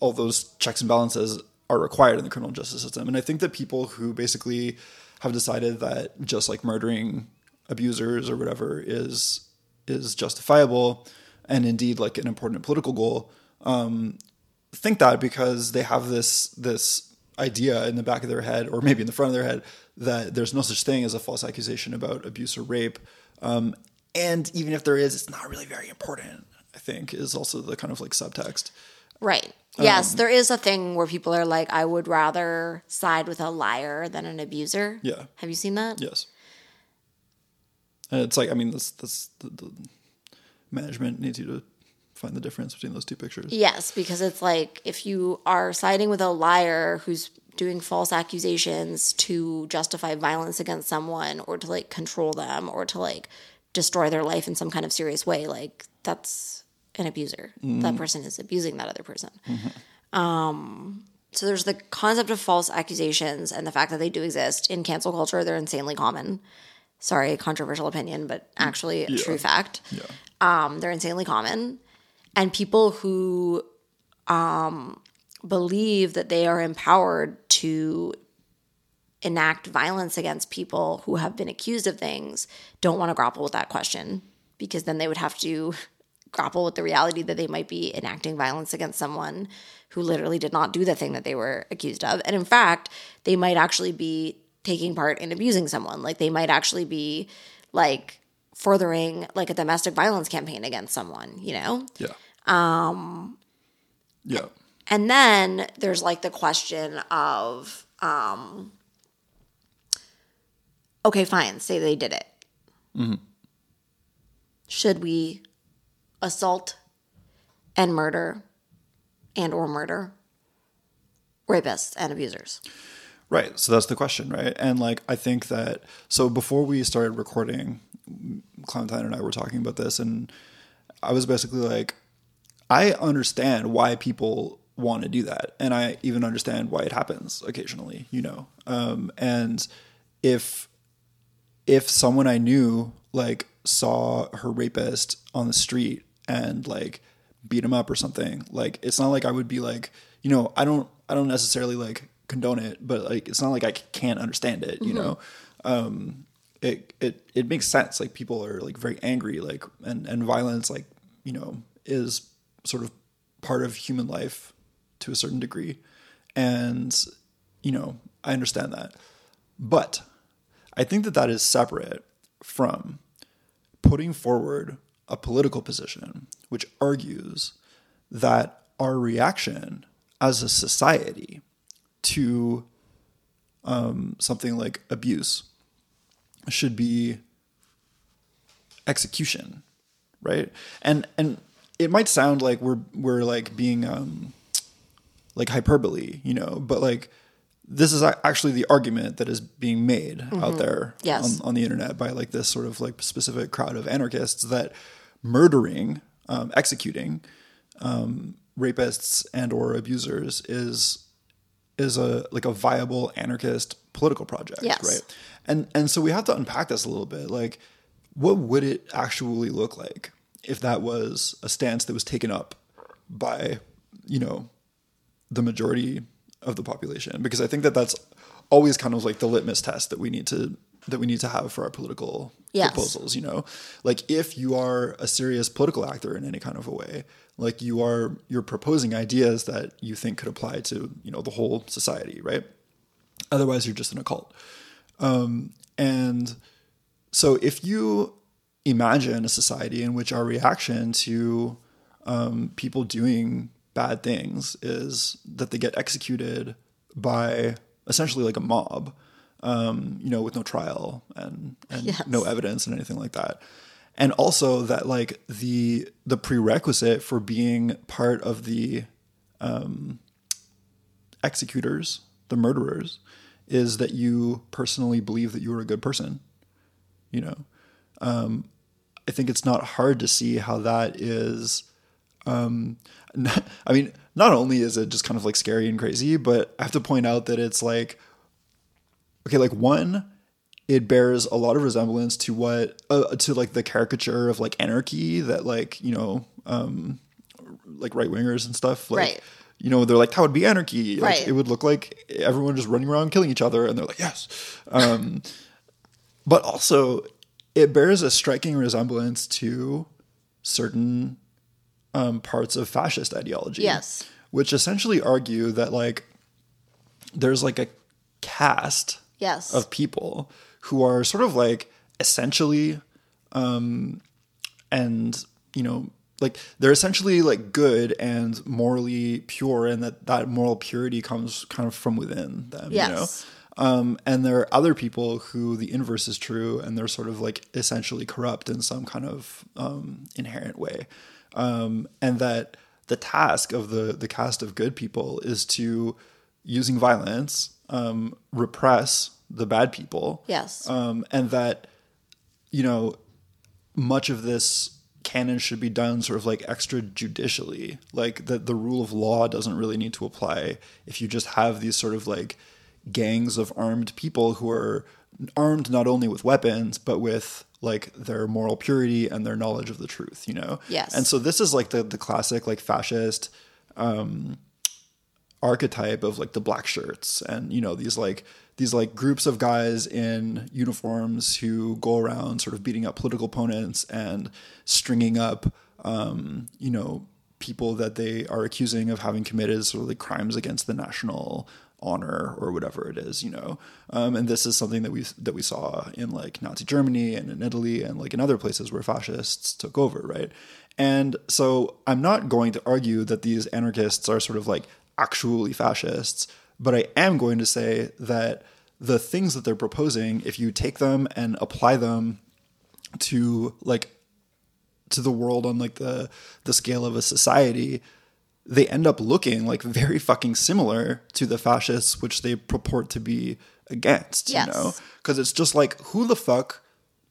all those checks and balances are required in the criminal justice system. And I think that people who basically have decided that just like murdering abusers or whatever is justifiable, and indeed like an important political goal, think that because they have this idea in the back of their head, or maybe in the front of their head, that there's no such thing as a false accusation about abuse or rape. And even if there is, it's not really very important, I think, is also the kind of like subtext. Right. Yes, there is a thing where people are like, I would rather side with a liar than an abuser. Yeah. Have you seen that? Yes. And it's like, I mean, the management needs you to find the difference between those two pictures. Yes, because it's like, if you are siding with a liar who's doing false accusations to justify violence against someone, or to like control them, or to like destroy their life in some kind of serious way, like that's an abuser. Mm-hmm. That person is abusing that other person. Mm-hmm. So there's the concept of false accusations and the fact that they do exist. In cancel culture, they're insanely common. Sorry, controversial opinion, but actually a true fact. Yeah. They're insanely common. And people who believe that they are empowered to enact violence against people who have been accused of things don't want to grapple with that question, because then they would have to grapple with the reality that they might be enacting violence against someone who literally did not do the thing that they were accused of. And in fact, they might actually be taking part in abusing someone. Like, they might actually be like furthering like a domestic violence campaign against someone, you know? Yeah. Yeah. And then there's like the question of, okay, fine, say they did it. Mm-hmm. Should we assault and murder and/or murder rapists and abusers? Right. So that's the question, right? And like, I think that, so before we started recording, Clementine and I were talking about this, and I was basically like, I understand why people want to do that. And I even understand why it happens occasionally, you know? And if someone I knew like saw her rapist on the street and like beat him up or something, like, it's not like I would be like, you know, I don't necessarily like condone it, but like, it's not like I can't understand it, you mm-hmm. know? It makes sense. Like, people are like very angry, like, and violence, like, you know, is sort of part of human life to a certain degree. And, you know, I understand that, but I think that that is separate from putting forward a political position which argues that our reaction as a society to something like abuse should be execution, right? And it might sound like we're like being like hyperbole, you know, but like, this is actually the argument that is being made mm-hmm. out there yes. on the internet by like this sort of like specific crowd of anarchists, that murdering, executing rapists and or abusers is a like a viable anarchist political project, yes. right? And so we have to unpack this a little bit. Like, what would it actually look like if that was a stance that was taken up by, you know, the majority of the population? Because I think that that's always kind of like the litmus test that we need to have for our political yes. proposals, you know? Like, if you are a serious political actor in any kind of a way, like, you're proposing ideas that you think could apply to, you know, the whole society, right? Otherwise you're just an occult. And so if you imagine a society in which our reaction to people doing bad things is that they get executed by essentially like a mob, you know, with no trial and yes. no evidence and anything like that. And also that like the prerequisite for being part of the executors, the murderers, is that you personally believe that you are a good person, you know. I think it's not hard to see how that is I mean, not only is it just kind of like scary and crazy, but I have to point out that it's like, okay, like, one, it bears a lot of resemblance to what, to like the caricature of like anarchy that like, you know, like right wingers and stuff, like, right. you know, they're like, that would be anarchy. Like, right. It would look like everyone just running around killing each other. And they're like, yes. But also it bears a striking resemblance to certain parts of fascist ideology, yes. which essentially argue that like there's like a cast yes. of people who are sort of like essentially, and you know, like they're essentially like good and morally pure, and that moral purity comes kind of from within them, yes. you know? And there are other people who the inverse is true, and they're sort of like essentially corrupt in some kind of inherent way. And that the task of the cast of good people is to, using violence, repress the bad people. Yes. And that, you know, much of this canon should be done sort of like extrajudicially, like that the rule of law doesn't really need to apply if you just have these sort of like gangs of armed people who are armed not only with weapons, but with like their moral purity and their knowledge of the truth, you know? Yes. And so this is like the classic like fascist archetype of like the black shirts and, you know, these groups of guys in uniforms who go around sort of beating up political opponents and stringing up, you know, people that they are accusing of having committed sort of like crimes against the national honor or whatever it is, you know. And this is something that we saw in like Nazi Germany and in Italy and like in other places where fascists took over, right? And so I'm not going to argue that these anarchists are sort of like actually fascists, but I am going to say that the things that they're proposing, if you take them and apply them to like to the world on like the scale of a society, they end up looking like very fucking similar to the fascists, which they purport to be against, yes. you know? Because it's just like, who the fuck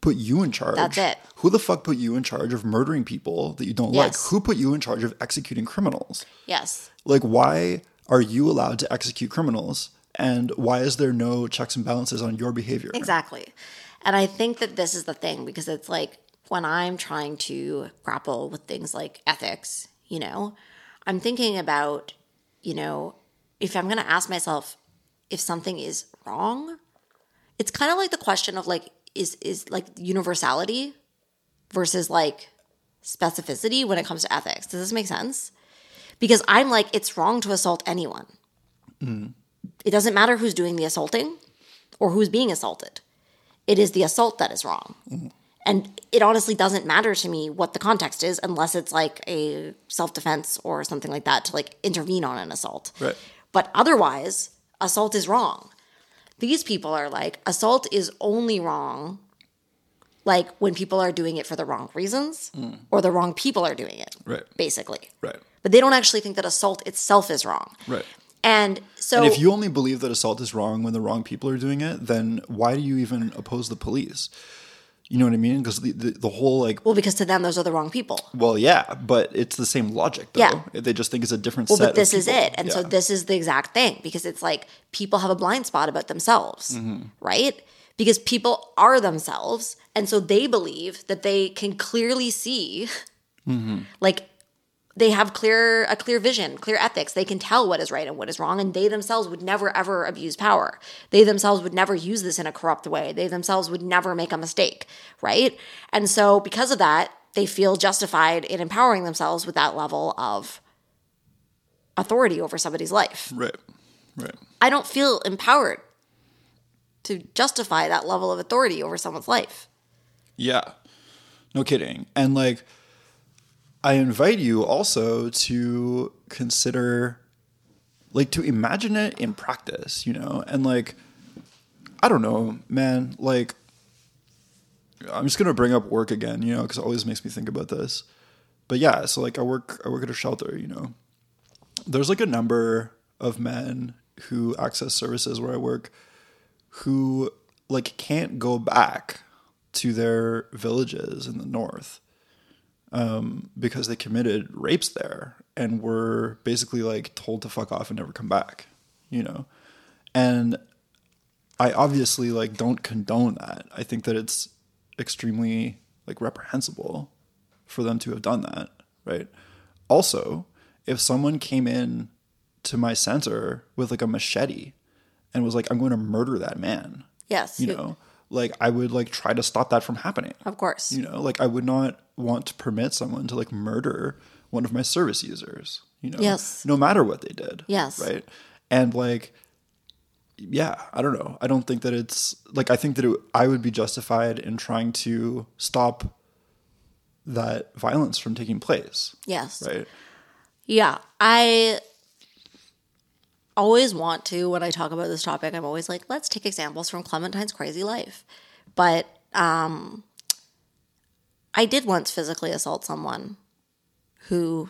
put you in charge? That's it. Who the fuck put you in charge of murdering people that you don't yes. like? Who put you in charge of executing criminals? Yes. Like, why are you allowed to execute criminals? And why is there no checks and balances on your behavior? Exactly. And I think that this is the thing, because it's like, when I'm trying to grapple with things like ethics, you know, I'm thinking about, you know, if I'm going to ask myself if something is wrong, it's kind of like the question of like, is like universality versus like specificity when it comes to ethics. Does this make sense? Because I'm like, it's wrong to assault anyone. Mm. It doesn't matter who's doing the assaulting or who's being assaulted. It is the assault that is wrong. Mm. And it honestly doesn't matter to me what the context is unless it's like a self-defense or something like that to like intervene on an assault. Right. But otherwise, assault is wrong. These people are like, assault is only wrong like when people are doing it for the wrong reasons mm. or the wrong people are doing it, right. basically. Right. But they don't actually think that assault itself is wrong. Right. And so, and if you only believe that assault is wrong when the wrong people are doing it, then why do you even oppose the police? You know what I mean? Because the whole like... Well, because to them, those are the wrong people. Well, yeah, but it's the same logic, though. Yeah. They just think it's a different set of people. Well, but this is it. And yeah. so this is the exact thing. Because it's like people have a blind spot about themselves, mm-hmm. right? Because people are themselves. And so they believe that they can clearly see, mm-hmm. like they have a clear vision, clear ethics. They can tell what is right and what is wrong. And they themselves would never, ever abuse power. They themselves would never use this in a corrupt way. They themselves would never make a mistake, right? And so because of that, they feel justified in empowering themselves with that level of authority over somebody's life. Right, right. I don't feel empowered to justify that level of authority over someone's life. Yeah, no kidding. And like, I invite you also to consider, like, to imagine it in practice, you know? And, like, I don't know, man, like, I'm just going to bring up work again, you know, because it always makes me think about this. But, yeah, so, like, I work at a shelter, you know? There's, like, a number of men who access services where I work who, like, can't go back to their villages in the north. Because they committed rapes there and were basically like told to fuck off and never come back, you know? And I obviously like don't condone that. I think that it's extremely like reprehensible for them to have done that, right? Also, if someone came in to my center with like a machete and was like, I'm going to murder that man. Yes. You know? Like, I would, like, try to stop that from happening. Of course. You know, like, I would not want to permit someone to, like, murder one of my service users, you know? Yes. No matter what they did. Yes. Right? And, like, yeah, I don't know. I don't think that it's like, I think that I would be justified in trying to stop that violence from taking place. Yes. Right. Yeah. I always want to, when I talk about this topic, I'm always like, let's take examples from Clementine's crazy life. But I did once physically assault someone who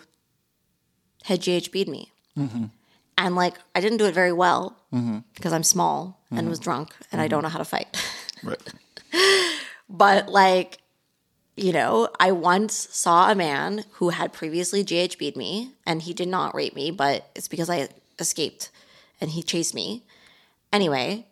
had GHB'd me. Mm-hmm. And, like, I didn't do it very well mm-hmm. because I'm small mm-hmm. and was drunk and mm-hmm. I don't know how to fight. Right. But, like, you know, I once saw a man who had previously GHB'd me, and he did not rape me, but it's because I escaped and he chased me. Anyway,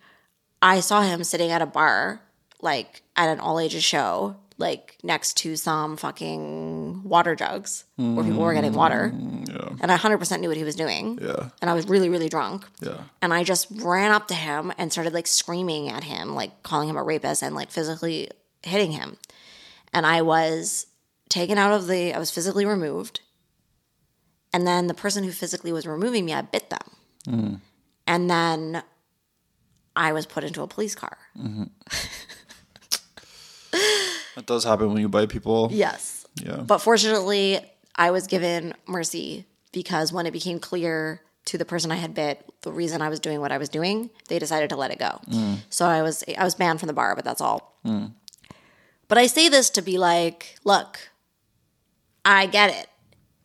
I saw him sitting at a bar, like, at an all-ages show, like, next to some fucking water jugs where people were getting water. Yeah. And I 100% knew what he was doing. Yeah. And I was really, really drunk. Yeah. And I just ran up to him and started, like, screaming at him, like, calling him a rapist and, like, physically hitting him. And I was taken out of the – I was physically removed. And then the person who physically was removing me, I bit them. Mm. And then I was put into a police car. Mm-hmm. That does happen when you bite people. Yes. Yeah. But fortunately, I was given mercy because when it became clear to the person I had bit the reason I was doing what I was doing, they decided to let it go. Mm. So I was banned from the bar, but that's all. Mm. But I say this to be like, look, I get it.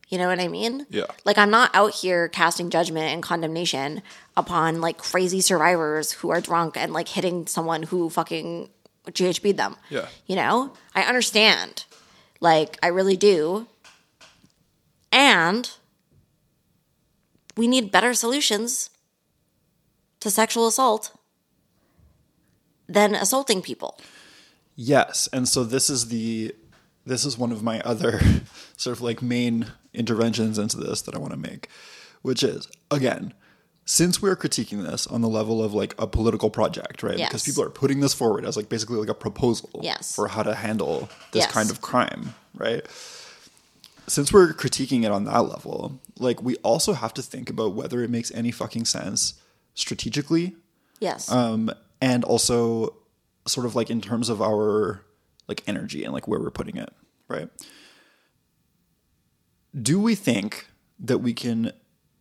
You know what I mean? Yeah. Like, I'm not out here casting judgment and condemnation upon, like, crazy survivors who are drunk and, like, hitting someone who fucking GHB'd them. Yeah. You know? I understand. Like, I really do. And we need better solutions to sexual assault than assaulting people. Yes, and so this is one of my other sort of like main interventions into this that I want to make, which is, again, since we're critiquing this on the level of like a political project, right? Yes. Because people are putting this forward as like basically like a proposal yes. for how to handle this yes. kind of crime, right? Since we're critiquing it on that level, like we also have to think about whether it makes any fucking sense strategically. Yes. And also sort of like in terms of our like energy and like where we're putting it, right? Do we think that we can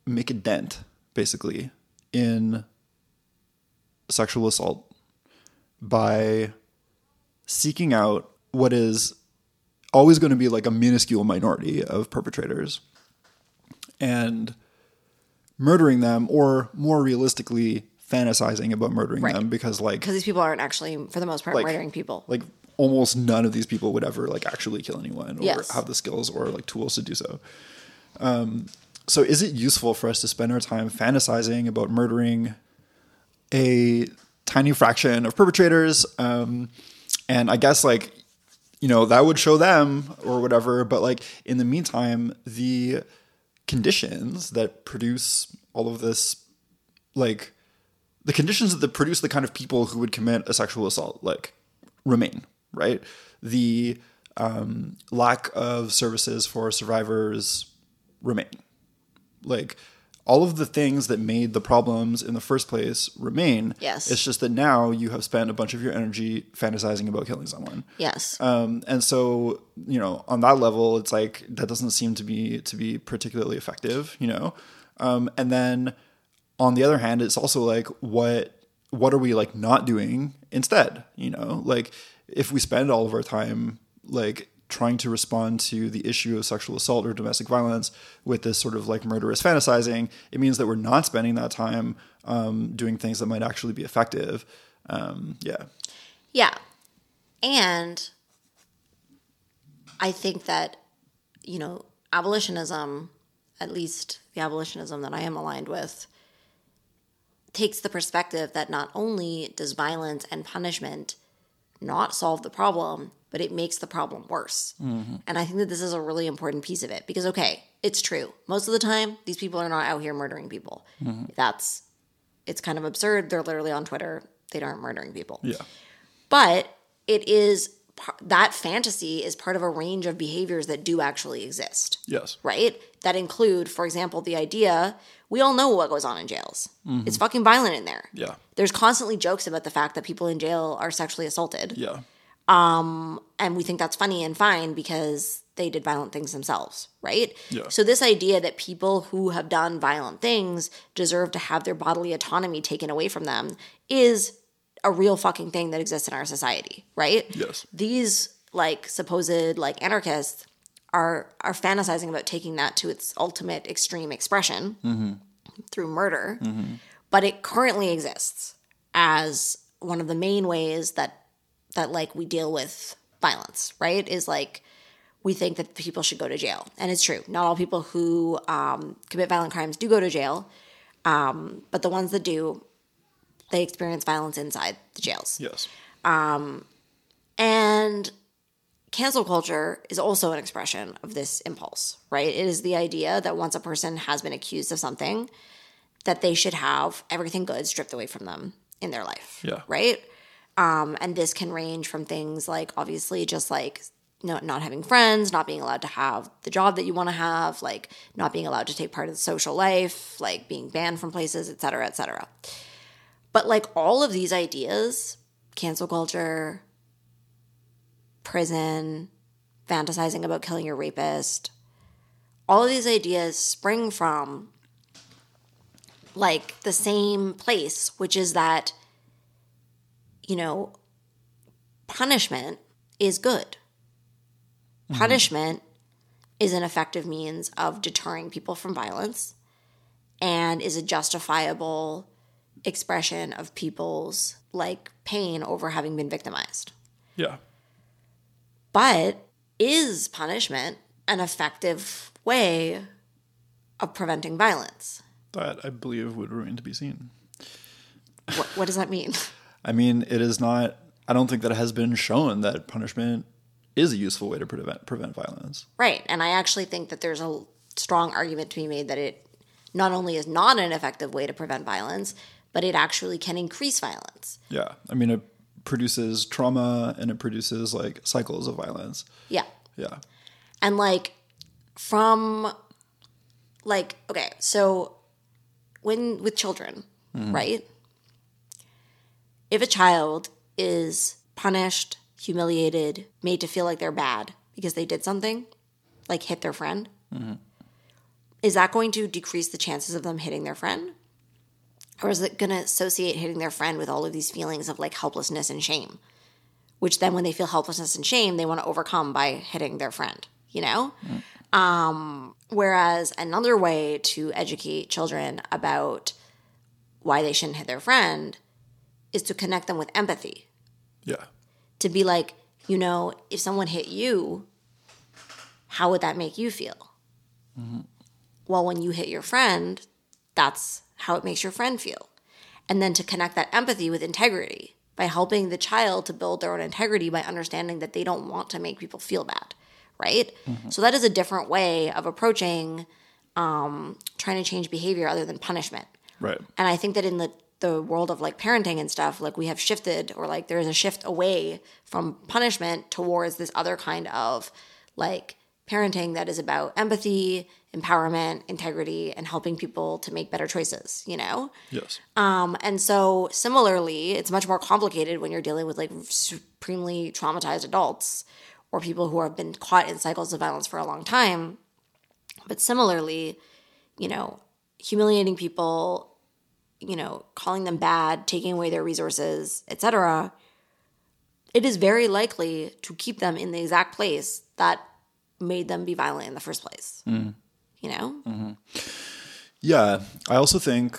make a dent basically in sexual assault by seeking out what is always going to be like a minuscule minority of perpetrators and murdering them, or more realistically, fantasizing about murdering right. them, because like these people aren't actually, for the most part, like, murdering people. Like almost none of these people would ever like actually kill anyone or yes. have the skills or like tools to do so. So is it useful for us to spend our time fantasizing about murdering a tiny fraction of perpetrators? And I guess like, you know, that would show them or whatever, but like in the meantime, the conditions that produce all of this, like the conditions that produce the kind of people who would commit a sexual assault, like, remain, right? The lack of services for survivors remain. Like, all of the things that made the problems in the first place remain. Yes. It's just that now you have spent a bunch of your energy fantasizing about killing someone. Yes. And so, you know, on that level, it's like, that doesn't seem to be particularly effective, you know? And then on the other hand, it's also like, what are we like not doing instead? You know, like if we spend all of our time like trying to respond to the issue of sexual assault or domestic violence with this sort of like murderous fantasizing, it means that we're not spending that time doing things that might actually be effective. Yeah. Yeah. And I think that, you know, abolitionism, at least the abolitionism that I am aligned with, takes the perspective that not only does violence and punishment not solve the problem, but it makes the problem worse. Mm-hmm. And I think that this is a really important piece of it because, okay, it's true. Most of the time, these people are not out here murdering people. Mm-hmm. It's kind of absurd. They're literally on Twitter. They aren't murdering people. Yeah. But it is that fantasy is part of a range of behaviors that do actually exist. Yes. Right? That include, for example, the idea – We all know what goes on in jails. Mm-hmm. It's fucking violent in there. Yeah. There's constantly jokes about the fact that people in jail are sexually assaulted. Yeah. And we think that's funny and fine because they did violent things themselves, right? Yeah. So this idea that people who have done violent things deserve to have their bodily autonomy taken away from them is a real fucking thing that exists in our society, right? Yes. These like supposed like anarchists are fantasizing about taking that to its ultimate extreme expression mm-hmm. through murder, mm-hmm. but it currently exists as one of the main ways that like we deal with violence, right? Is like we think that people should go to jail, and it's true. Not all people who commit violent crimes do go to jail, but the ones that do, they experience violence inside the jails. Yes. And cancel culture is also an expression of this impulse, right? It is the idea that once a person has been accused of something, that they should have everything good stripped away from them in their life, yeah. right? And this can range from things like, obviously, just like not having friends, not being allowed to have the job that you want to have, like not being allowed to take part in the social life, like being banned from places, et cetera, et cetera. But like all of these ideas, cancel culture, prison, fantasizing about killing your rapist, all of these ideas spring from like the same place, which is that, you know, punishment is good. Mm-hmm. Punishment is an effective means of deterring people from violence and is a justifiable expression of people's, like, pain over having been victimized. Yeah. But is punishment an effective way of preventing violence? That, I believe, would remain to be seen. What does that mean? I mean, it is not – I don't think that it has been shown that punishment is a useful way to prevent violence. Right. And I actually think that there's a strong argument to be made that it not only is not an effective way to prevent violence, but it actually can increase violence. Yeah. I mean, it produces trauma and it produces, like, cycles of violence. Yeah. Yeah. And, like, from – like, okay, so when – with children, mm-hmm. right? If a child is punished, humiliated, made to feel like they're bad because they did something, like hit their friend, mm-hmm. is that going to decrease the chances of them hitting their friend? Or is it going to associate hitting their friend with all of these feelings of like helplessness and shame, which then when they feel helplessness and shame, they want to overcome by hitting their friend, you know? Mm-hmm. Whereas another way to educate children about why they shouldn't hit their friend is to connect them with empathy. Yeah. To be like, you know, if someone hit you, how would that make you feel? Mm-hmm. Well, when you hit your friend, that's how it makes your friend feel. And then to connect that empathy with integrity by helping the child to build their own integrity by understanding that they don't want to make people feel bad, right? Mm-hmm. So that is a different way of approaching trying to change behavior other than punishment. Right. And I think that in the world of like parenting and stuff, like we have shifted, or like there is a shift away from punishment towards this other kind of like parenting that is about empathy, empowerment, integrity, and helping people to make better choices, you know? Yes. And so similarly, it's much more complicated when you're dealing with like supremely traumatized adults or people who have been caught in cycles of violence for a long time. But similarly, you know, humiliating people, you know, calling them bad, taking away their resources, etc., it is very likely to keep them in the exact place that made them be violent in the first place. Mm. You know? Mm-hmm. Yeah. I also think,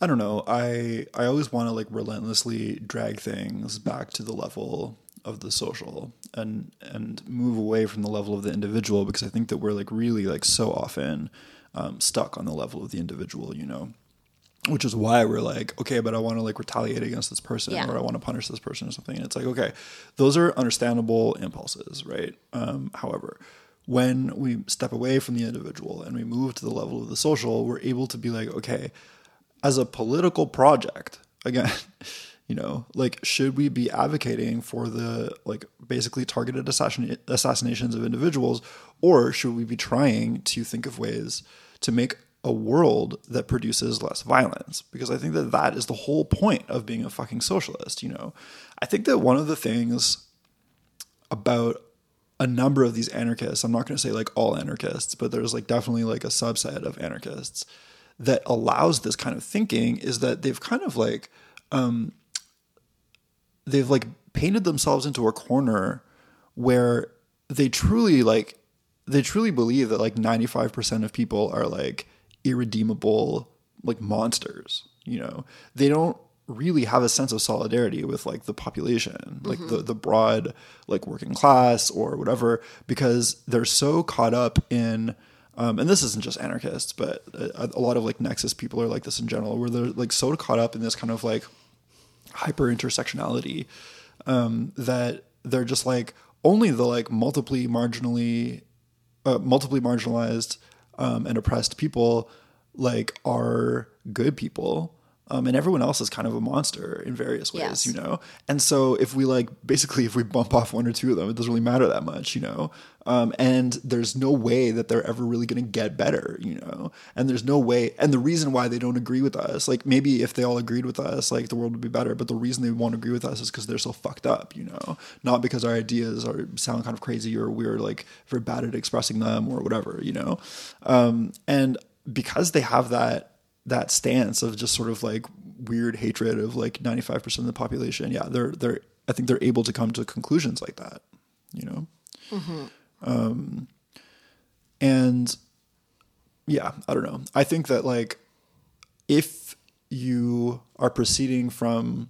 I don't know, I always want to like relentlessly drag things back to the level of the social and move away from the level of the individual, because I think that we're like really like so often stuck on the level of the individual, you know? Which is why we're like, okay, but I want to like retaliate against this person, yeah. or I want to punish this person or something. And it's like, okay, those are understandable impulses, right? However, when we step away from the individual and we move to the level of the social, we're able to be like, okay, as a political project, again, you know, like, should we be advocating for the like basically targeted assassinations of individuals, or should we be trying to think of ways to make a world that produces less violence, because I think that that is the whole point of being a fucking socialist, you know? I think that one of the things about a number of these anarchists, I'm not going to say like all anarchists, but there's like definitely like a subset of anarchists that allows this kind of thinking, is that they've kind of like, they've like painted themselves into a corner where they truly believe that like 95% of people are like irredeemable, like monsters, you know? They don't really have a sense of solidarity with like the population, like the broad like working class or whatever, because they're so caught up in, and this isn't just anarchists, but a lot of like Nexus people are like this in general, where they're like so caught up in this kind of like hyper intersectionality, that they're just like only the like multiply marginalized and oppressed people like are good people. And everyone else is kind of a monster in various ways, yes. You know? And so if we like, basically if we bump off one or two of them, it doesn't really matter that much, you know? And there's no way that they're ever really going to get better, you know? And there's no way. And the reason why they don't agree with us, like maybe if they all agreed with us, like the world would be better, but the reason they won't agree with us is because they're so fucked up, you know? Not because our ideas sound kind of crazy, or we're like very bad at expressing them or whatever, you know? And because they have that stance of just sort of like weird hatred of like 95% of the population. Yeah. They're, I think they're able to come to conclusions like that, you know? Mm-hmm. And yeah, I don't know. I think that like, if you are proceeding from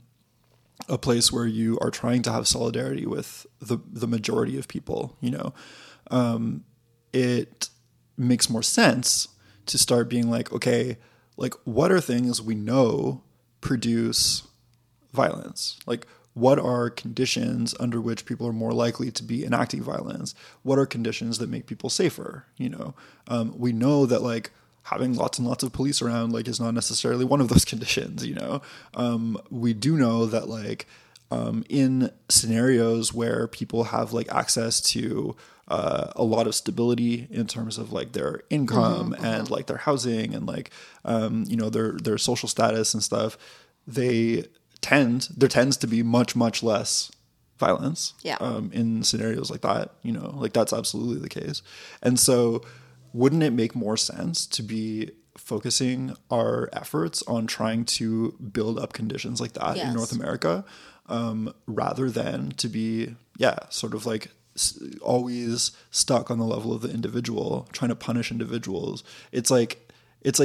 a place where you are trying to have solidarity with the majority of people, you know, it makes more sense to start being like, okay, like, what are things we know produce violence? Like, what are conditions under which people are more likely to be enacting violence? What are conditions that make people safer? You know, we know that like having lots and lots of police around like is not necessarily one of those conditions. You know, we do know that like in scenarios where people have like access to a lot of stability in terms of like their income and like their housing and like, you know, their social status and stuff, there tends to be much, much less violence in scenarios like that, you know, like that's absolutely the case. And so wouldn't it make more sense to be focusing our efforts on trying to build up conditions like that in North America, rather than to be, sort of like always stuck on the level of the individual, trying to punish individuals. It's like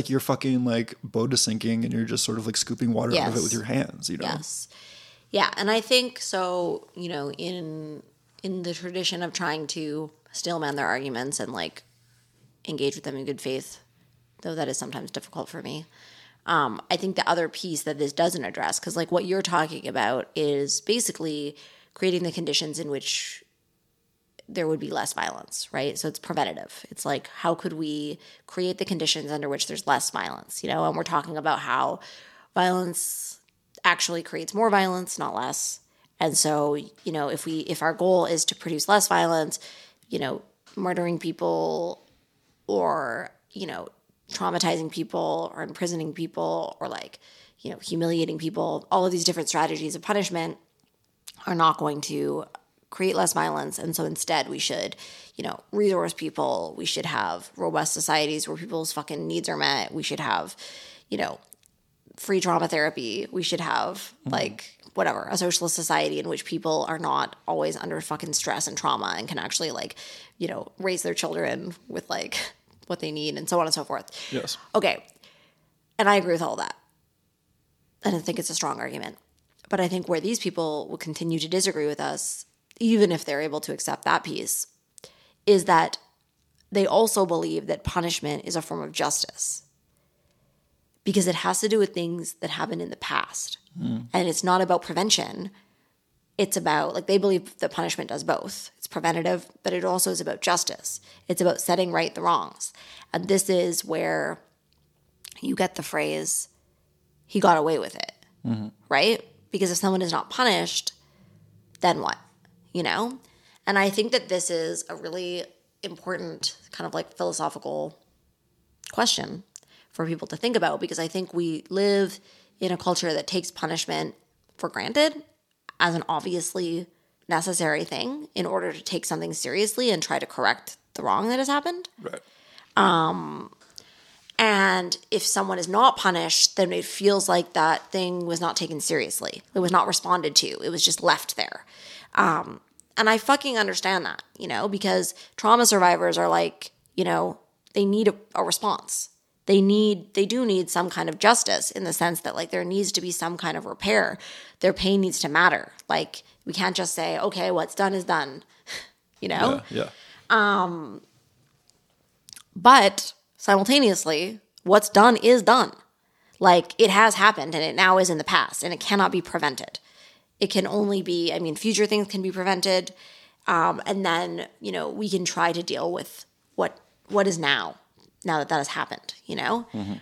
you're fucking like boat is sinking and you're just sort of like scooping water out of it with your hands, you know? Yes. Yeah. And I think so, you know, in the tradition of trying to still mend their arguments and like engage with them in good faith, though that is sometimes difficult for me. I think the other piece that this doesn't address, because like what you're talking about is basically creating the conditions in which there would be less violence, right? So it's preventative. It's like, how could we create the conditions under which there's less violence, you know? And we're talking about how violence actually creates more violence, not less. And so, you know, if our goal is to produce less violence, you know, murdering people or, you know, traumatizing people or imprisoning people or like, you know, humiliating people, all of these different strategies of punishment are not going to create less violence. And so instead we should, you know, resource people. We should have robust societies where people's fucking needs are met. We should have, you know, free trauma therapy. We should have like whatever, a socialist society in which people are not always under fucking stress and trauma and can actually like, you know, raise their children with like what they need and so on and so forth. Yes. Okay. And I agree with all that. And I think it's a strong argument, but I think where these people will continue to disagree with us, even if they're able to accept that piece, is that they also believe that punishment is a form of justice because it has to do with things that happened in the past. Mm. And it's not about prevention. It's about, like, they believe that punishment does both. It's preventative, but it also is about justice. It's about setting right the wrongs. And this is where you get the phrase, he got away with it, right? Because if someone is not punished, then what? You know? And I think that this is a really important kind of like philosophical question for people to think about, because I think we live in a culture that takes punishment for granted as an obviously necessary thing in order to take something seriously and try to correct the wrong that has happened. Right. And if someone is not punished, then it feels like that thing was not taken seriously. It was not responded to. It was just left there. And I fucking understand that, you know, because trauma survivors are like, you know, they need a response. They do need some kind of justice, in the sense that, like, there needs to be some kind of repair. Their pain needs to matter. Like, we can't just say, okay, what's done is done, you know? Yeah. But simultaneously, what's done is done. Like, it has happened, and it now is in the past, and it cannot be prevented. It can only be, I mean, future things can be prevented. And then, you know, we can try to deal with what is now that has happened, you know? Mm-hmm.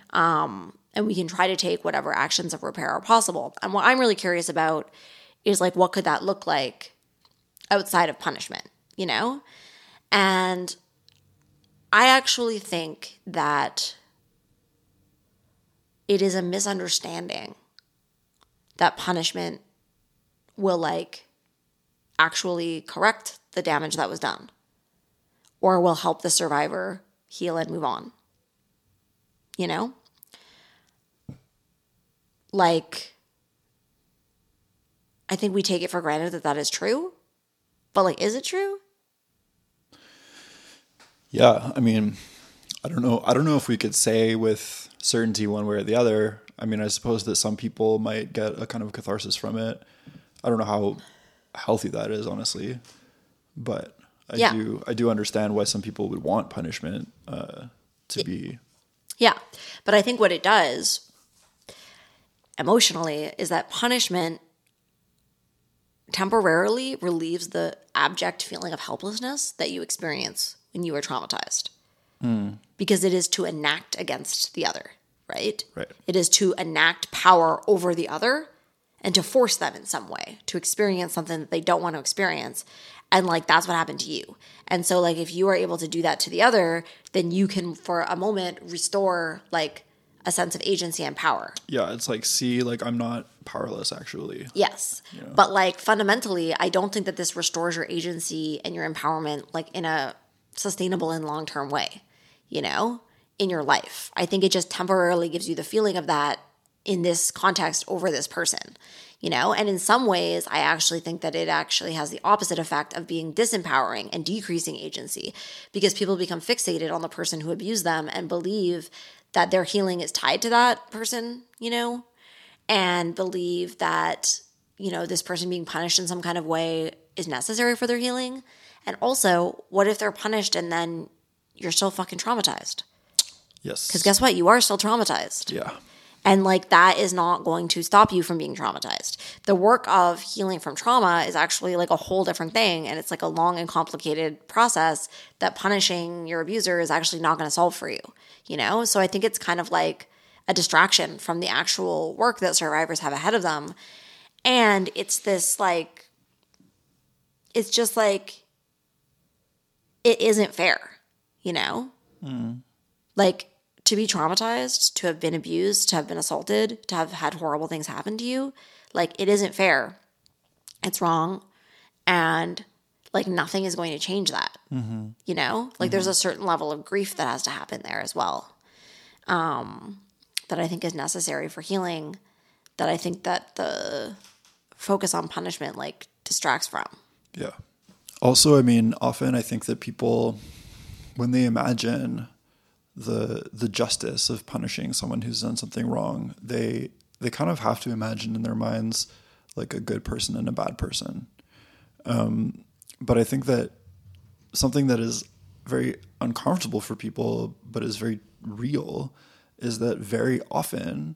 And we can try to take whatever actions of repair are possible. And what I'm really curious about is, like, what could that look like outside of punishment, you know? And I actually think that it is a misunderstanding that punishment will, like, actually correct the damage that was done, or will help the survivor heal and move on, you know? Like, I think we take it for granted that that is true, but, like, is it true? Yeah, I mean, I don't know if we could say with certainty one way or the other. I mean, I suppose that some people might get a kind of catharsis from it. I don't know how healthy that is, honestly, but I do understand why some people would want punishment to be. Yeah, but I think what it does emotionally is that punishment temporarily relieves the abject feeling of helplessness that you experience when you are traumatized, because it is to enact against the other, right? Right. It is to enact power over the other and to force them in some way to experience something that they don't want to experience. And, like, that's what happened to you. And so, like, if you are able to do that to the other, then you can, for a moment, restore, like, a sense of agency and power. Yeah, it's like, see, like, I'm not powerless, actually. Yes. You know? But, like, fundamentally, I don't think that this restores your agency and your empowerment, like, in a sustainable and long-term way, you know, in your life. I think it just temporarily gives you the feeling of that in this context over this person, you know? And in some ways, I actually think that it actually has the opposite effect of being disempowering and decreasing agency, because people become fixated on the person who abused them and believe that their healing is tied to that person, you know, and believe that, you know, this person being punished in some kind of way is necessary for their healing. And also, what if they're punished and then you're still fucking traumatized? Yes. Because guess what? You are still traumatized. Yeah. And, like, that is not going to stop you from being traumatized. The work of healing from trauma is actually, like, a whole different thing. And it's, like, a long and complicated process that punishing your abuser is actually not going to solve for you, you know? So I think it's kind of like a distraction from the actual work that survivors have ahead of them. And it's this, like, it's just, like, it isn't fair, you know? Mm. Like, to be traumatized, to have been abused, to have been assaulted, to have had horrible things happen to you, like, it isn't fair. It's wrong. And, like, nothing is going to change that, mm-hmm. you know? Like, mm-hmm. there's a certain level of grief that has to happen there as well, that I think is necessary for healing, that I think that the focus on punishment, like, distracts from. Yeah. Also, I mean, often I think that people, when they imagine the justice of punishing someone who's done something wrong, they kind of have to imagine in their minds, like, a good person and a bad person. But I think that something that is very uncomfortable for people, but is very real, is that very often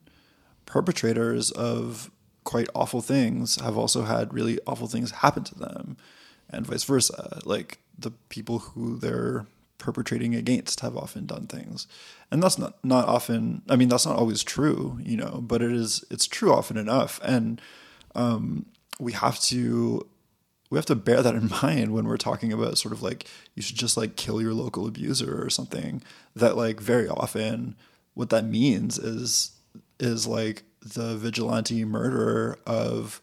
perpetrators of quite awful things have also had really awful things happen to them. And vice versa, like, the people who they're perpetrating against have often done things. And that's not often, I mean, that's not always true, you know, but it's true often enough. And we have to bear that in mind when we're talking about sort of, like, you should just, like, kill your local abuser or something, that, like, very often what that means is like the vigilante murderer of,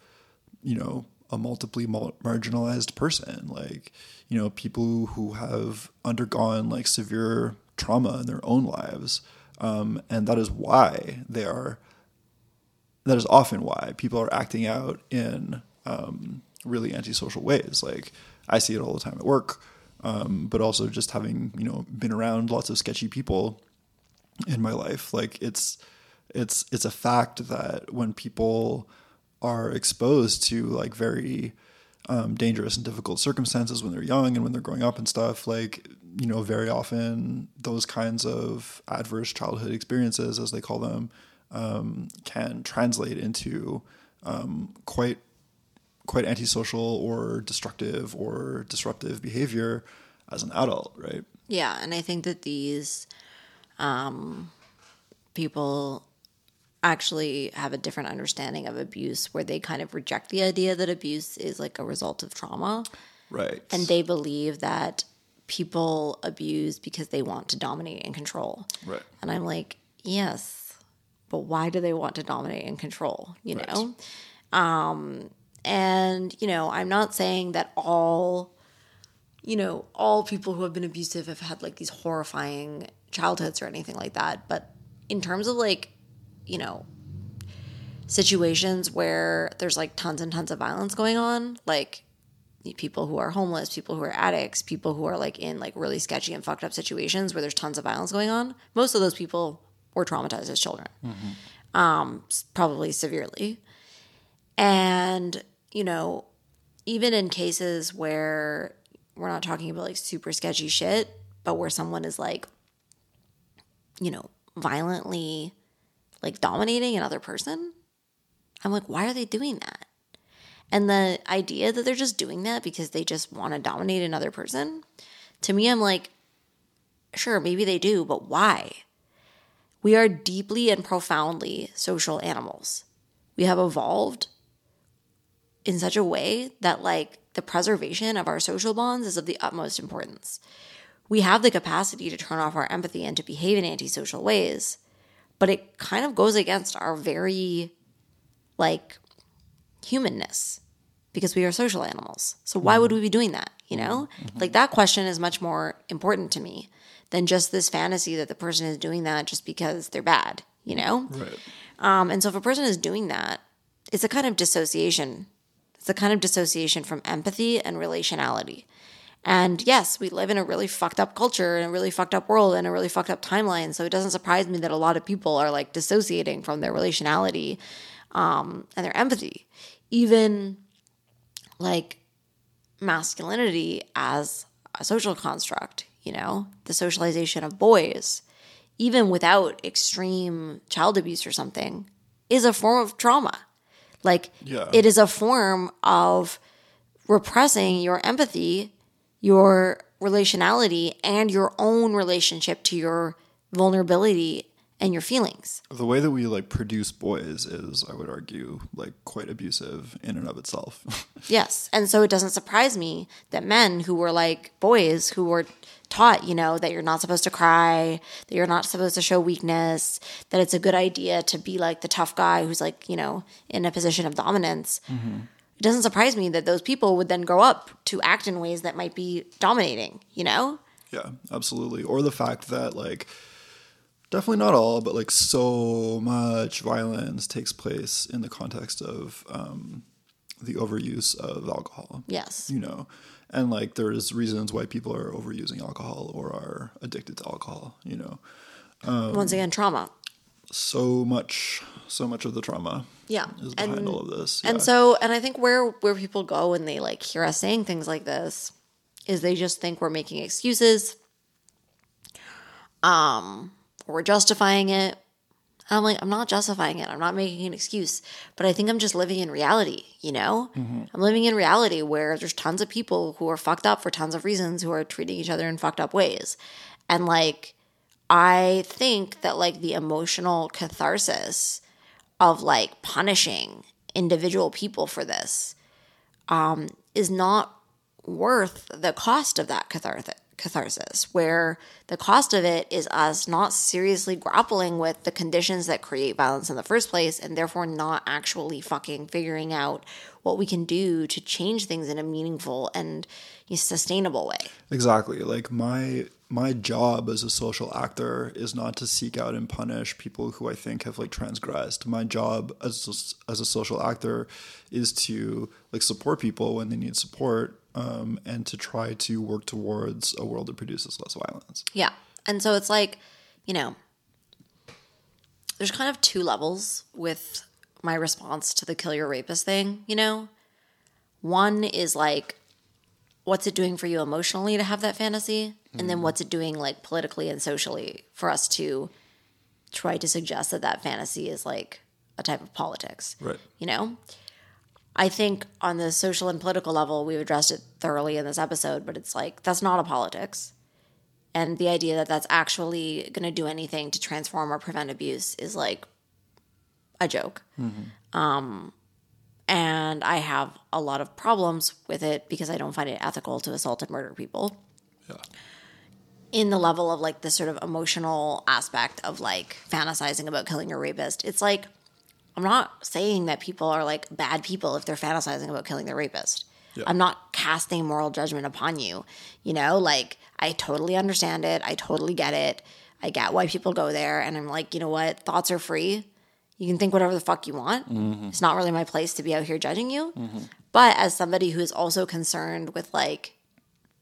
you know, a multiply marginalized person, like, you know, people who have undergone like severe trauma in their own lives. And that is why they are, that is often why people are acting out in really antisocial ways. Like I see it all the time at work, but also just having, you know, been around lots of sketchy people in my life. Like it's a fact that when people are exposed to like very dangerous and difficult circumstances when they're young and when they're growing up and stuff, like, you know, very often those kinds of adverse childhood experiences, as they call them, can translate into quite antisocial or destructive or disruptive behavior as an adult, right? Yeah, and I think that these people actually have a different understanding of abuse, where they kind of reject the idea that abuse is like a result of trauma. Right. And they believe that people abuse because they want to dominate and control. Right. And I'm like, yes, but why do they want to dominate and control, you know? Right. And, you know, I'm not saying that all people who have been abusive have had like these horrifying childhoods or anything like that. But in terms of like, you know, situations where there's like tons and tons of violence going on, like people who are homeless, people who are addicts, people who are like in like really sketchy and fucked up situations where there's tons of violence going on, most of those people were traumatized as children, probably severely. And, you know, even in cases where we're not talking about like super sketchy shit, but where someone is like, you know, violently like dominating another person, I'm like, why are they doing that? And the idea that they're just doing that because they just want to dominate another person, to me, I'm like, sure, maybe they do, but why? We are deeply and profoundly social animals. We have evolved in such a way that like the preservation of our social bonds is of the utmost importance. We have the capacity to turn off our empathy and to behave in antisocial ways, but it kind of goes against our very like humanness because we are social animals. So why would we be doing that? You know, like that question is much more important to me than just this fantasy that the person is doing that just because they're bad, you know? Right. And so if a person is doing that, it's a kind of dissociation. It's a kind of dissociation from empathy and relationality. And yes, we live in a really fucked up culture and a really fucked up world and a really fucked up timeline. So it doesn't surprise me that a lot of people are like dissociating from their relationality and their empathy. Even like masculinity as a social construct, you know, the socialization of boys, even without extreme child abuse or something, is a form of trauma. Like, it is a form of repressing your empathy, your relationality, and your own relationship to your vulnerability and your feelings. The way that we like produce boys is, I would argue, like quite abusive in and of itself. Yes. And so it doesn't surprise me that men who were like boys, who were taught, you know, that you're not supposed to cry, that you're not supposed to show weakness, that it's a good idea to be like the tough guy who's like, you know, in a position of dominance. Mm-hmm. It doesn't surprise me that those people would then grow up to act in ways that might be dominating, you know? Yeah, absolutely. Or the fact that like, definitely not all, but like so much violence takes place in the context of the overuse of alcohol. Yes. You know, and like there's reasons why people are overusing alcohol or are addicted to alcohol, you know. Once again, trauma. So much of the trauma is behind all of this. Yeah. And so, and I think where people go when they like hear us saying things like this is they just think we're making excuses, or we're justifying it. And I'm like, I'm not justifying it. I'm not making an excuse, but I think I'm just living in reality, you know? Mm-hmm. I'm living in reality where there's tons of people who are fucked up for tons of reasons, who are treating each other in fucked up ways. And like, I think that like the emotional catharsis of like punishing individual people for this is not worth the cost of that catharsis. catharsis, where the cost of it is us not seriously grappling with the conditions that create violence in the first place, and therefore not actually fucking figuring out what we can do to change things in a meaningful and sustainable way. Exactly. Like my job as a social actor is not to seek out and punish people who I think have transgressed. My job as a social actor is to support people when they need support, and to try to work towards a world that produces less violence. Yeah. And so it's there's kind of two levels with my response to the kill your rapist thing, One is what's it doing for you emotionally to have that fantasy? And then what's it doing politically and socially for us to try to suggest that fantasy is a type of politics, right? I think on the social and political level, we've addressed it thoroughly in this episode, but it's that's not a politics. And the idea that that's actually going to do anything to transform or prevent abuse is a joke. Mm-hmm. And I have a lot of problems with it because I don't find it ethical to assault and murder people. Yeah. In the level of the sort of emotional aspect of fantasizing about killing your rapist, it's I'm not saying that people are bad people if they're fantasizing about killing their rapist. Yeah. I'm not casting moral judgment upon you. I totally understand it. I totally get it. I get why people go there. And I'm you know what? Thoughts are free. You can think whatever the fuck you want. Mm-hmm. It's not really my place to be out here judging you. Mm-hmm. But as somebody who is also concerned with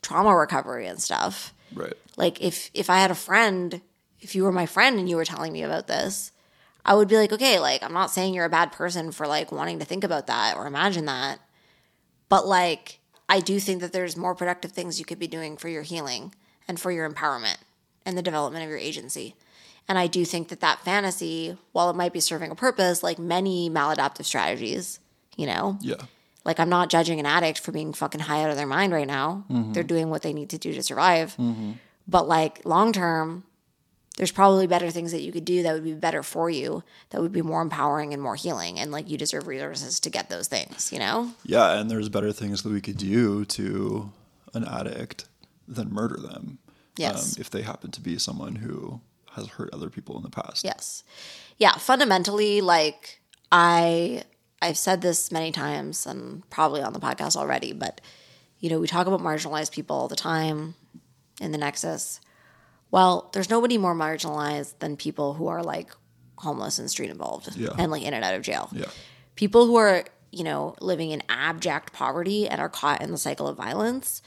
trauma recovery and stuff, right? If I had a friend, if you were my friend and you were telling me about this, I would be okay, I'm not saying you're a bad person for wanting to think about that or imagine that, but I do think that there's more productive things you could be doing for your healing and for your empowerment and the development of your agency. And I do think that fantasy, while it might be serving a purpose, many maladaptive strategies, Yeah. I'm not judging an addict for being fucking high out of their mind right now. Mm-hmm. They're doing what they need to do to survive. Mm-hmm. But long term, there's probably better things that you could do that would be better for you, that would be more empowering and more healing. And you deserve resources to get those things, Yeah, and there's better things that we could do to an addict than murder them. Yes. If they happen to be someone who has hurt other people in the past. Yes. Yeah, fundamentally, I've said this many times and probably on the podcast already, but, we talk about marginalized people all the time in the Nexus. Well, there's nobody more marginalized than people who are homeless and street involved, yeah, and in and out of jail. Yeah. People who are, living in abject poverty and are caught in the cycle of violence,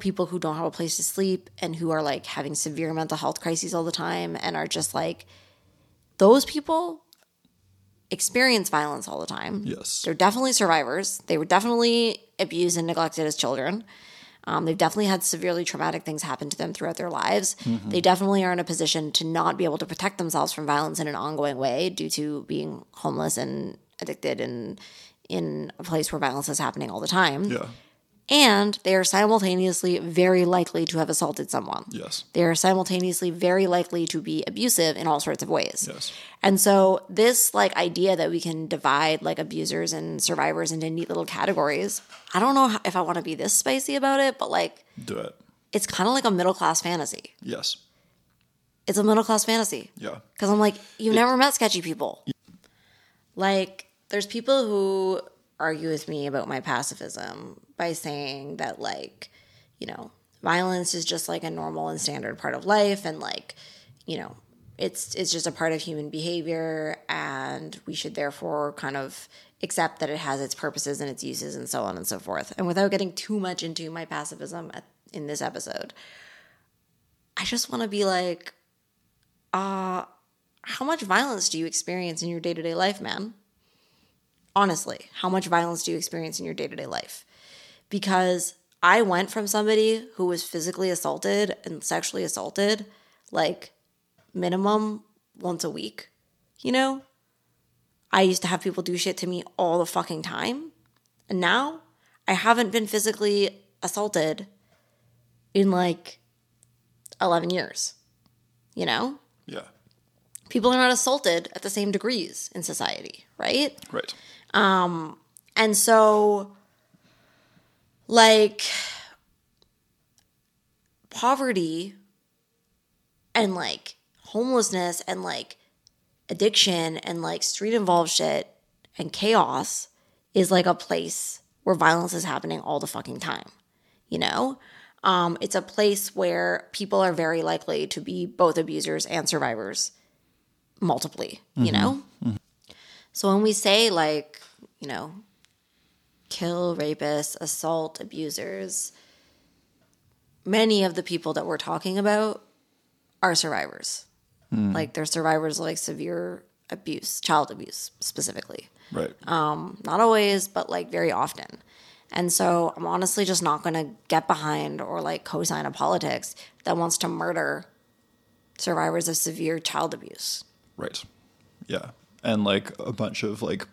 people who don't have a place to sleep and who are having severe mental health crises all the time and are just those people experience violence all the time. Yes. They're definitely survivors. They were definitely abused and neglected as children. They've definitely had severely traumatic things happen to them throughout their lives. Mm-hmm. They definitely are in a position to not be able to protect themselves from violence in an ongoing way due to being homeless and addicted and in a place where violence is happening all the time. Yeah. And they are simultaneously very likely to have assaulted someone. Yes. They are simultaneously very likely to be abusive in all sorts of ways. Yes. And so this idea that we can divide abusers and survivors into neat little categories, I don't know if I want to be this spicy about it, but do it. It's kind of like a middle class fantasy. Yes. It's a middle class fantasy. Yeah. Because I'm you've never met sketchy people. Yeah. There's people who argue with me about my pacifism by saying that violence is just a normal and standard part of life, and it's just a part of human behavior, and we should therefore kind of accept that it has its purposes and its uses and so on and so forth. And without getting too much into my pacifism in this episode, I just want to be how much violence do you experience in your day-to-day life, man? Honestly, how much violence do you experience in your day-to-day life? Because I went from somebody who was physically assaulted and sexually assaulted, minimum once a week, I used to have people do shit to me all the fucking time. And now I haven't been physically assaulted in 11 years, Yeah. People are not assaulted at the same degrees in society, right? Right. And so poverty and, like, homelessness and, like, addiction and, like, street-involved shit and chaos is, like, a place where violence is happening all the fucking time, you know? It's a place where people are very likely to be both abusers and survivors multiply, you know? Mm-hmm. So when we say, like, you know, kill, rapists, assault, abusers, many of the people that we're talking about are survivors. Like, they're survivors of, like, severe abuse, child abuse specifically. Right. Not always, but, like, very often. And so I'm honestly just not going to get behind or, like, co-sign a politics that wants to murder survivors of severe child abuse. Right. Yeah. And, like, a bunch of, like,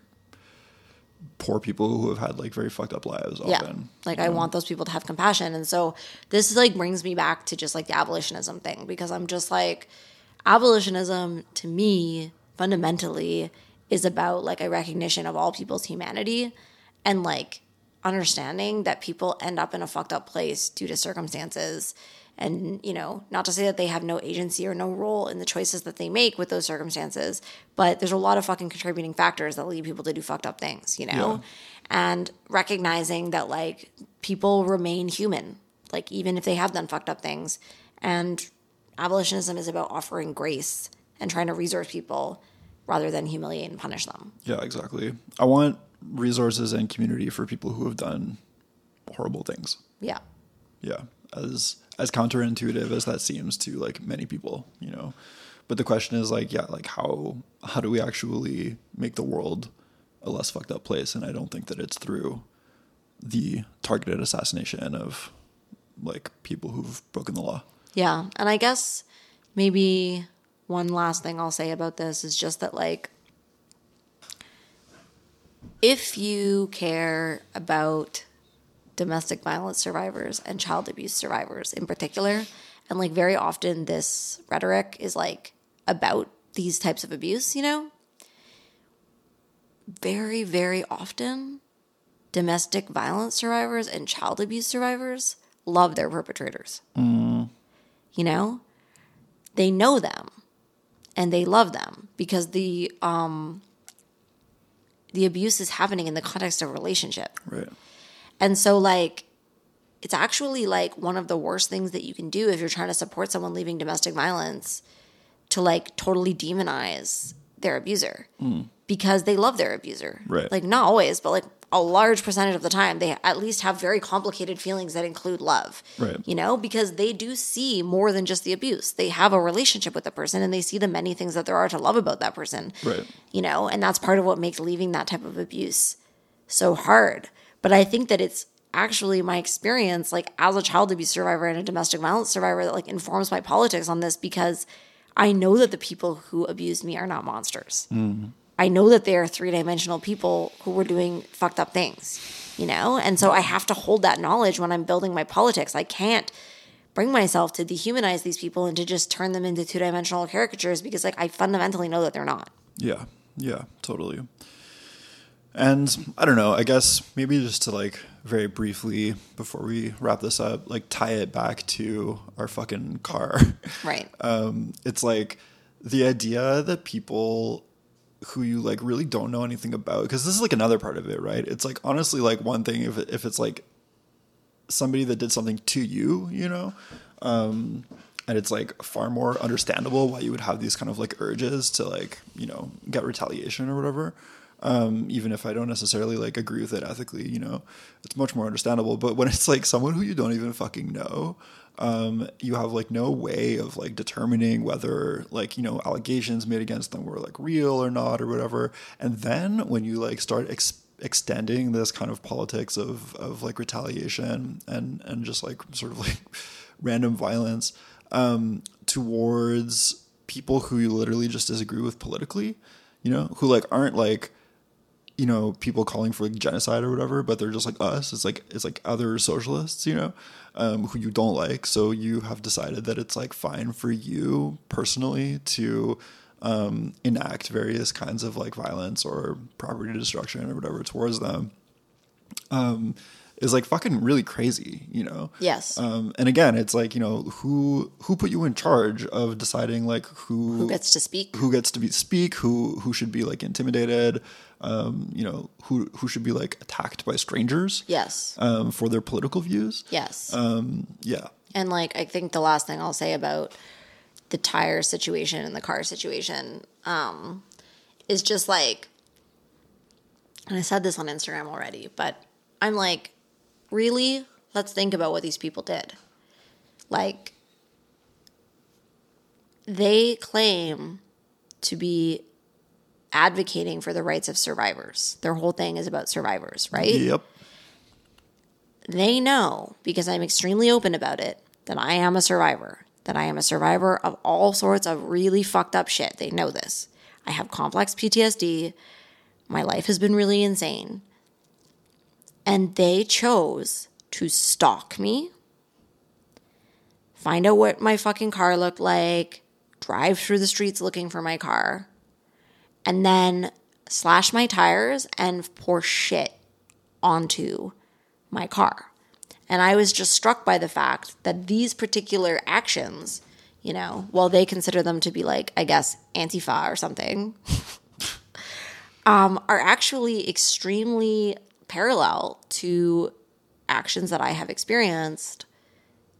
poor people who have had, like, very fucked up lives often. Yeah. Like, I want those people to have compassion. And so this, like, brings me back to just, like, the abolitionism thing, because I'm just, like, abolitionism to me fundamentally is about, like, a recognition of all people's humanity and, like, understanding that people end up in a fucked up place due to circumstances, and, you know, not to say that they have no agency or no role in the choices that they make with those circumstances, but there's a lot of fucking contributing factors that lead people to do fucked up things, you know? Yeah. And recognizing that, like, people remain human, like, even if they have done fucked up things. And abolitionism is about offering grace and trying to resource people rather than humiliate and punish them. Yeah, exactly. I want resources and community for people who have done horrible things. Yeah. Yeah. As counterintuitive as that seems to, like, many people, you know. But the question is, like, yeah, like, how do we actually make the world a less fucked up place? And I don't think that it's through the targeted assassination of, like, people who've broken the law. Yeah. And I guess maybe one last thing I'll say about this is just that, like, if you care about domestic violence survivors and child abuse survivors in particular, and, like, very often this rhetoric is, like, about these types of abuse, you know, very, very often domestic violence survivors and child abuse survivors love their perpetrators. You know, they know them and they love them because the abuse is happening in the context of a relationship. Right. And so, like, it's actually, like, one of the worst things that you can do if you're trying to support someone leaving domestic violence to, like, totally demonize their abuser because they love their abuser. Right. Like, not always, but, like, a large percentage of the time, they at least have very complicated feelings that include love, right, you know, because they do see more than just the abuse. They have a relationship with the person and they see the many things that there are to love about that person, right, you know, and that's part of what makes leaving that type of abuse so hard. But I think that it's actually my experience, like, as a child abuse survivor and a domestic violence survivor, that, like, informs my politics on this, because I know that the people who abused me are not monsters. Mm-hmm. I know that they are three-dimensional people who were doing fucked up things, you know? And so I have to hold that knowledge when I'm building my politics. I can't bring myself to dehumanize these people and to just turn them into two-dimensional caricatures, because, like, I fundamentally know that they're not. Yeah. Yeah, totally. And I don't know, I guess maybe just to, like, very briefly before we wrap this up, like, tie it back to our fucking car. Right. It's like the idea that people who you, like, really don't know anything about, because this is, like, another part of it, right? It's, like, honestly, like, one thing if it's, like, somebody that did something to you, you know, and it's, like, far more understandable why you would have these kind of, like, urges to, like, you know, get retaliation or whatever, even if I don't necessarily, like, agree with it ethically, you know, it's much more understandable. But when it's, like, someone who you don't even fucking know, you have, like, no way of, like, determining whether, like, you know, allegations made against them were, like, real or not or whatever. And then when you, like, start extending this kind of politics of like, retaliation and just, like, sort of, like, random violence towards people who you literally just disagree with politically, you know, who, like, aren't, like, you know, people calling for, like, genocide or whatever, but they're just, like, us. It's like other socialists, you know, who you don't like. So you have decided that it's, like, fine for you personally to enact various kinds of, like, violence or property destruction or whatever towards them. is like fucking really crazy, you know? Yes. And again, it's like, you know, who put you in charge of deciding like who gets to speak, who should be like intimidated, you know, who should be like attacked by strangers. Yes. For their political views. Yes. Yeah. And like, I think the last thing I'll say about the tire situation and the car situation, is just like, and I said this on Instagram already, but I'm like, really? Let's think about what these people did. Like, they claim to be advocating for the rights of survivors. Their whole thing is about survivors, right? Yep. They know, because I'm extremely open about it, that I am a survivor. That I am a survivor of all sorts of really fucked up shit. They know this. I have complex PTSD. My life has been really insane. And they chose to stalk me, find out what my fucking car looked like, drive through the streets looking for my car, and then slash my tires and pour shit onto my car. And I was just struck by the fact that these particular actions, you know, while they consider them to be like, I guess, Antifa or something, are actually extremely parallel to actions that I have experienced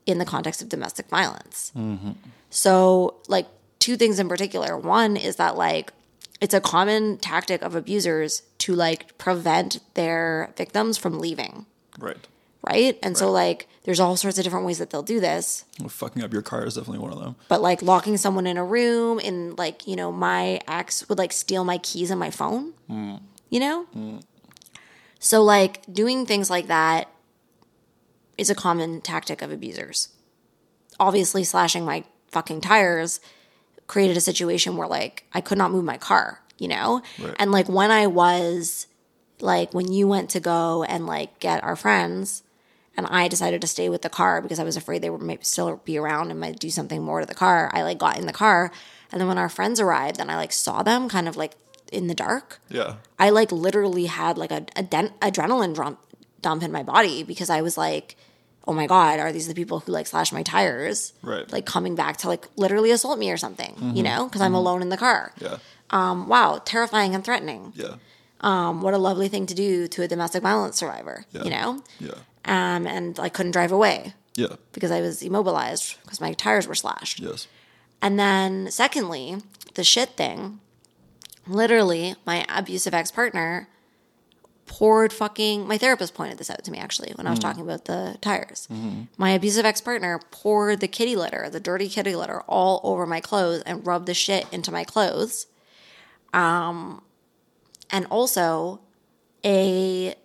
in the context of domestic violence. Mm-hmm. So, like, two things in particular. One is that, like, it's a common tactic of abusers to, like, prevent their victims from leaving. Right. Right? And so, like, there's all sorts of different ways that they'll do this. Well, fucking up your car is definitely one of them. But, like, locking someone in a room and, like, you know, my ex would, like, steal my keys and my phone. Mm. You know? Mm. So, like, doing things like that is a common tactic of abusers. Obviously, slashing my fucking tires created a situation where, like, I could not move my car, you know? Right. And, like, when I was, like, when you went to go and, like, get our friends, and I decided to stay with the car because I was afraid they might still be around and might do something more to the car, I, like, got in the car. And then when our friends arrived and I, like, saw them kind of, like, in the dark. Yeah. I, like, literally had, like, an adrenaline dump in my body because I was like, oh my God, are these the people who, like, slashed my tires? Right. Like, coming back to, like, literally assault me or something, mm-hmm. you know, because I'm alone in the car. Yeah. Wow. Terrifying and threatening. Yeah. What a lovely thing to do to a domestic violence survivor, yeah. you know? Yeah. And I couldn't drive away. Yeah. Because I was immobilized because my tires were slashed. Yes. And then secondly, the shit thing. Literally, my abusive ex-partner poured fucking... My therapist pointed this out to me, actually, when I was talking about the tires. Mm-hmm. My abusive ex-partner poured the kitty litter, the dirty kitty litter, all over my clothes and rubbed the shit into my clothes. And also, a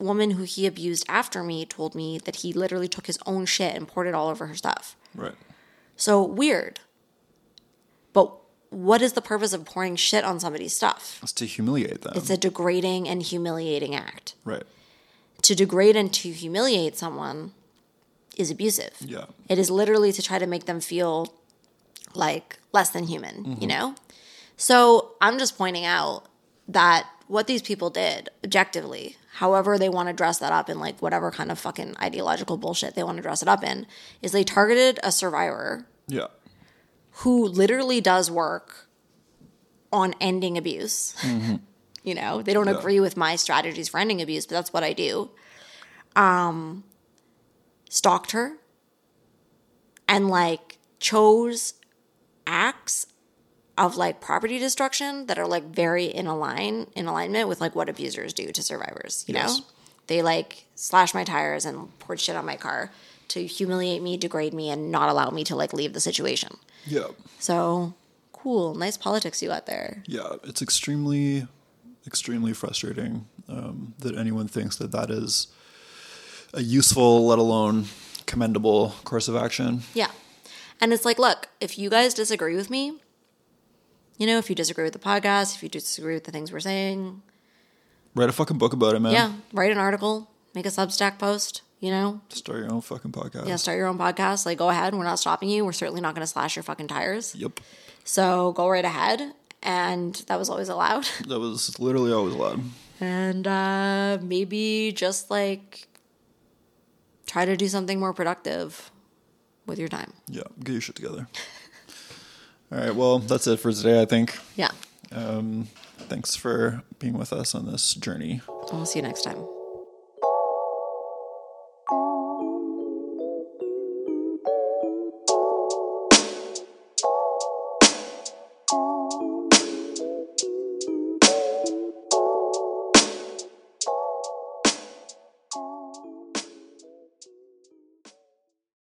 woman who he abused after me told me that he literally took his own shit and poured it all over her stuff. Right. So, weird. But... what is the purpose of pouring shit on somebody's stuff? It's to humiliate them. It's a degrading and humiliating act. Right. To degrade and to humiliate someone is abusive. Yeah. It is literally to try to make them feel like less than human, mm-hmm. you know? So I'm just pointing out that what these people did objectively, however they want to dress that up in like whatever kind of fucking ideological bullshit they want to dress it up in, is they targeted a survivor. Yeah. Who literally does work on ending abuse. Mm-hmm. You know, they don't agree with my strategies for ending abuse, but that's what I do. Stalked her and, like, chose acts of, like, property destruction that are, like, very in alignment with, like, what abusers do to survivors, you yes. know? They, like, slashed my tires and poured shit on my car to humiliate me, degrade me, and not allow me to, like, leave the situation. Yeah. So, cool. Nice politics you got there. Yeah. It's extremely, extremely frustrating that anyone thinks that that is a useful, let alone commendable course of action. Yeah. And it's like, look, if you guys disagree with me, you know, if you disagree with the podcast, if you disagree with the things we're saying. Write a fucking book about it, man. Yeah. Write an article. Make a Substack post. You know? Start your own fucking podcast. Yeah, start your own podcast. Like, go ahead. We're not stopping you. We're certainly not going to slash your fucking tires. Yep. So, go right ahead. And that was always allowed. That was literally always allowed. and maybe just like try to do something more productive with your time. Yeah, get your shit together. All right, well, that's it for today, I think. Yeah. Thanks for being with us on this journey. We'll see you next time.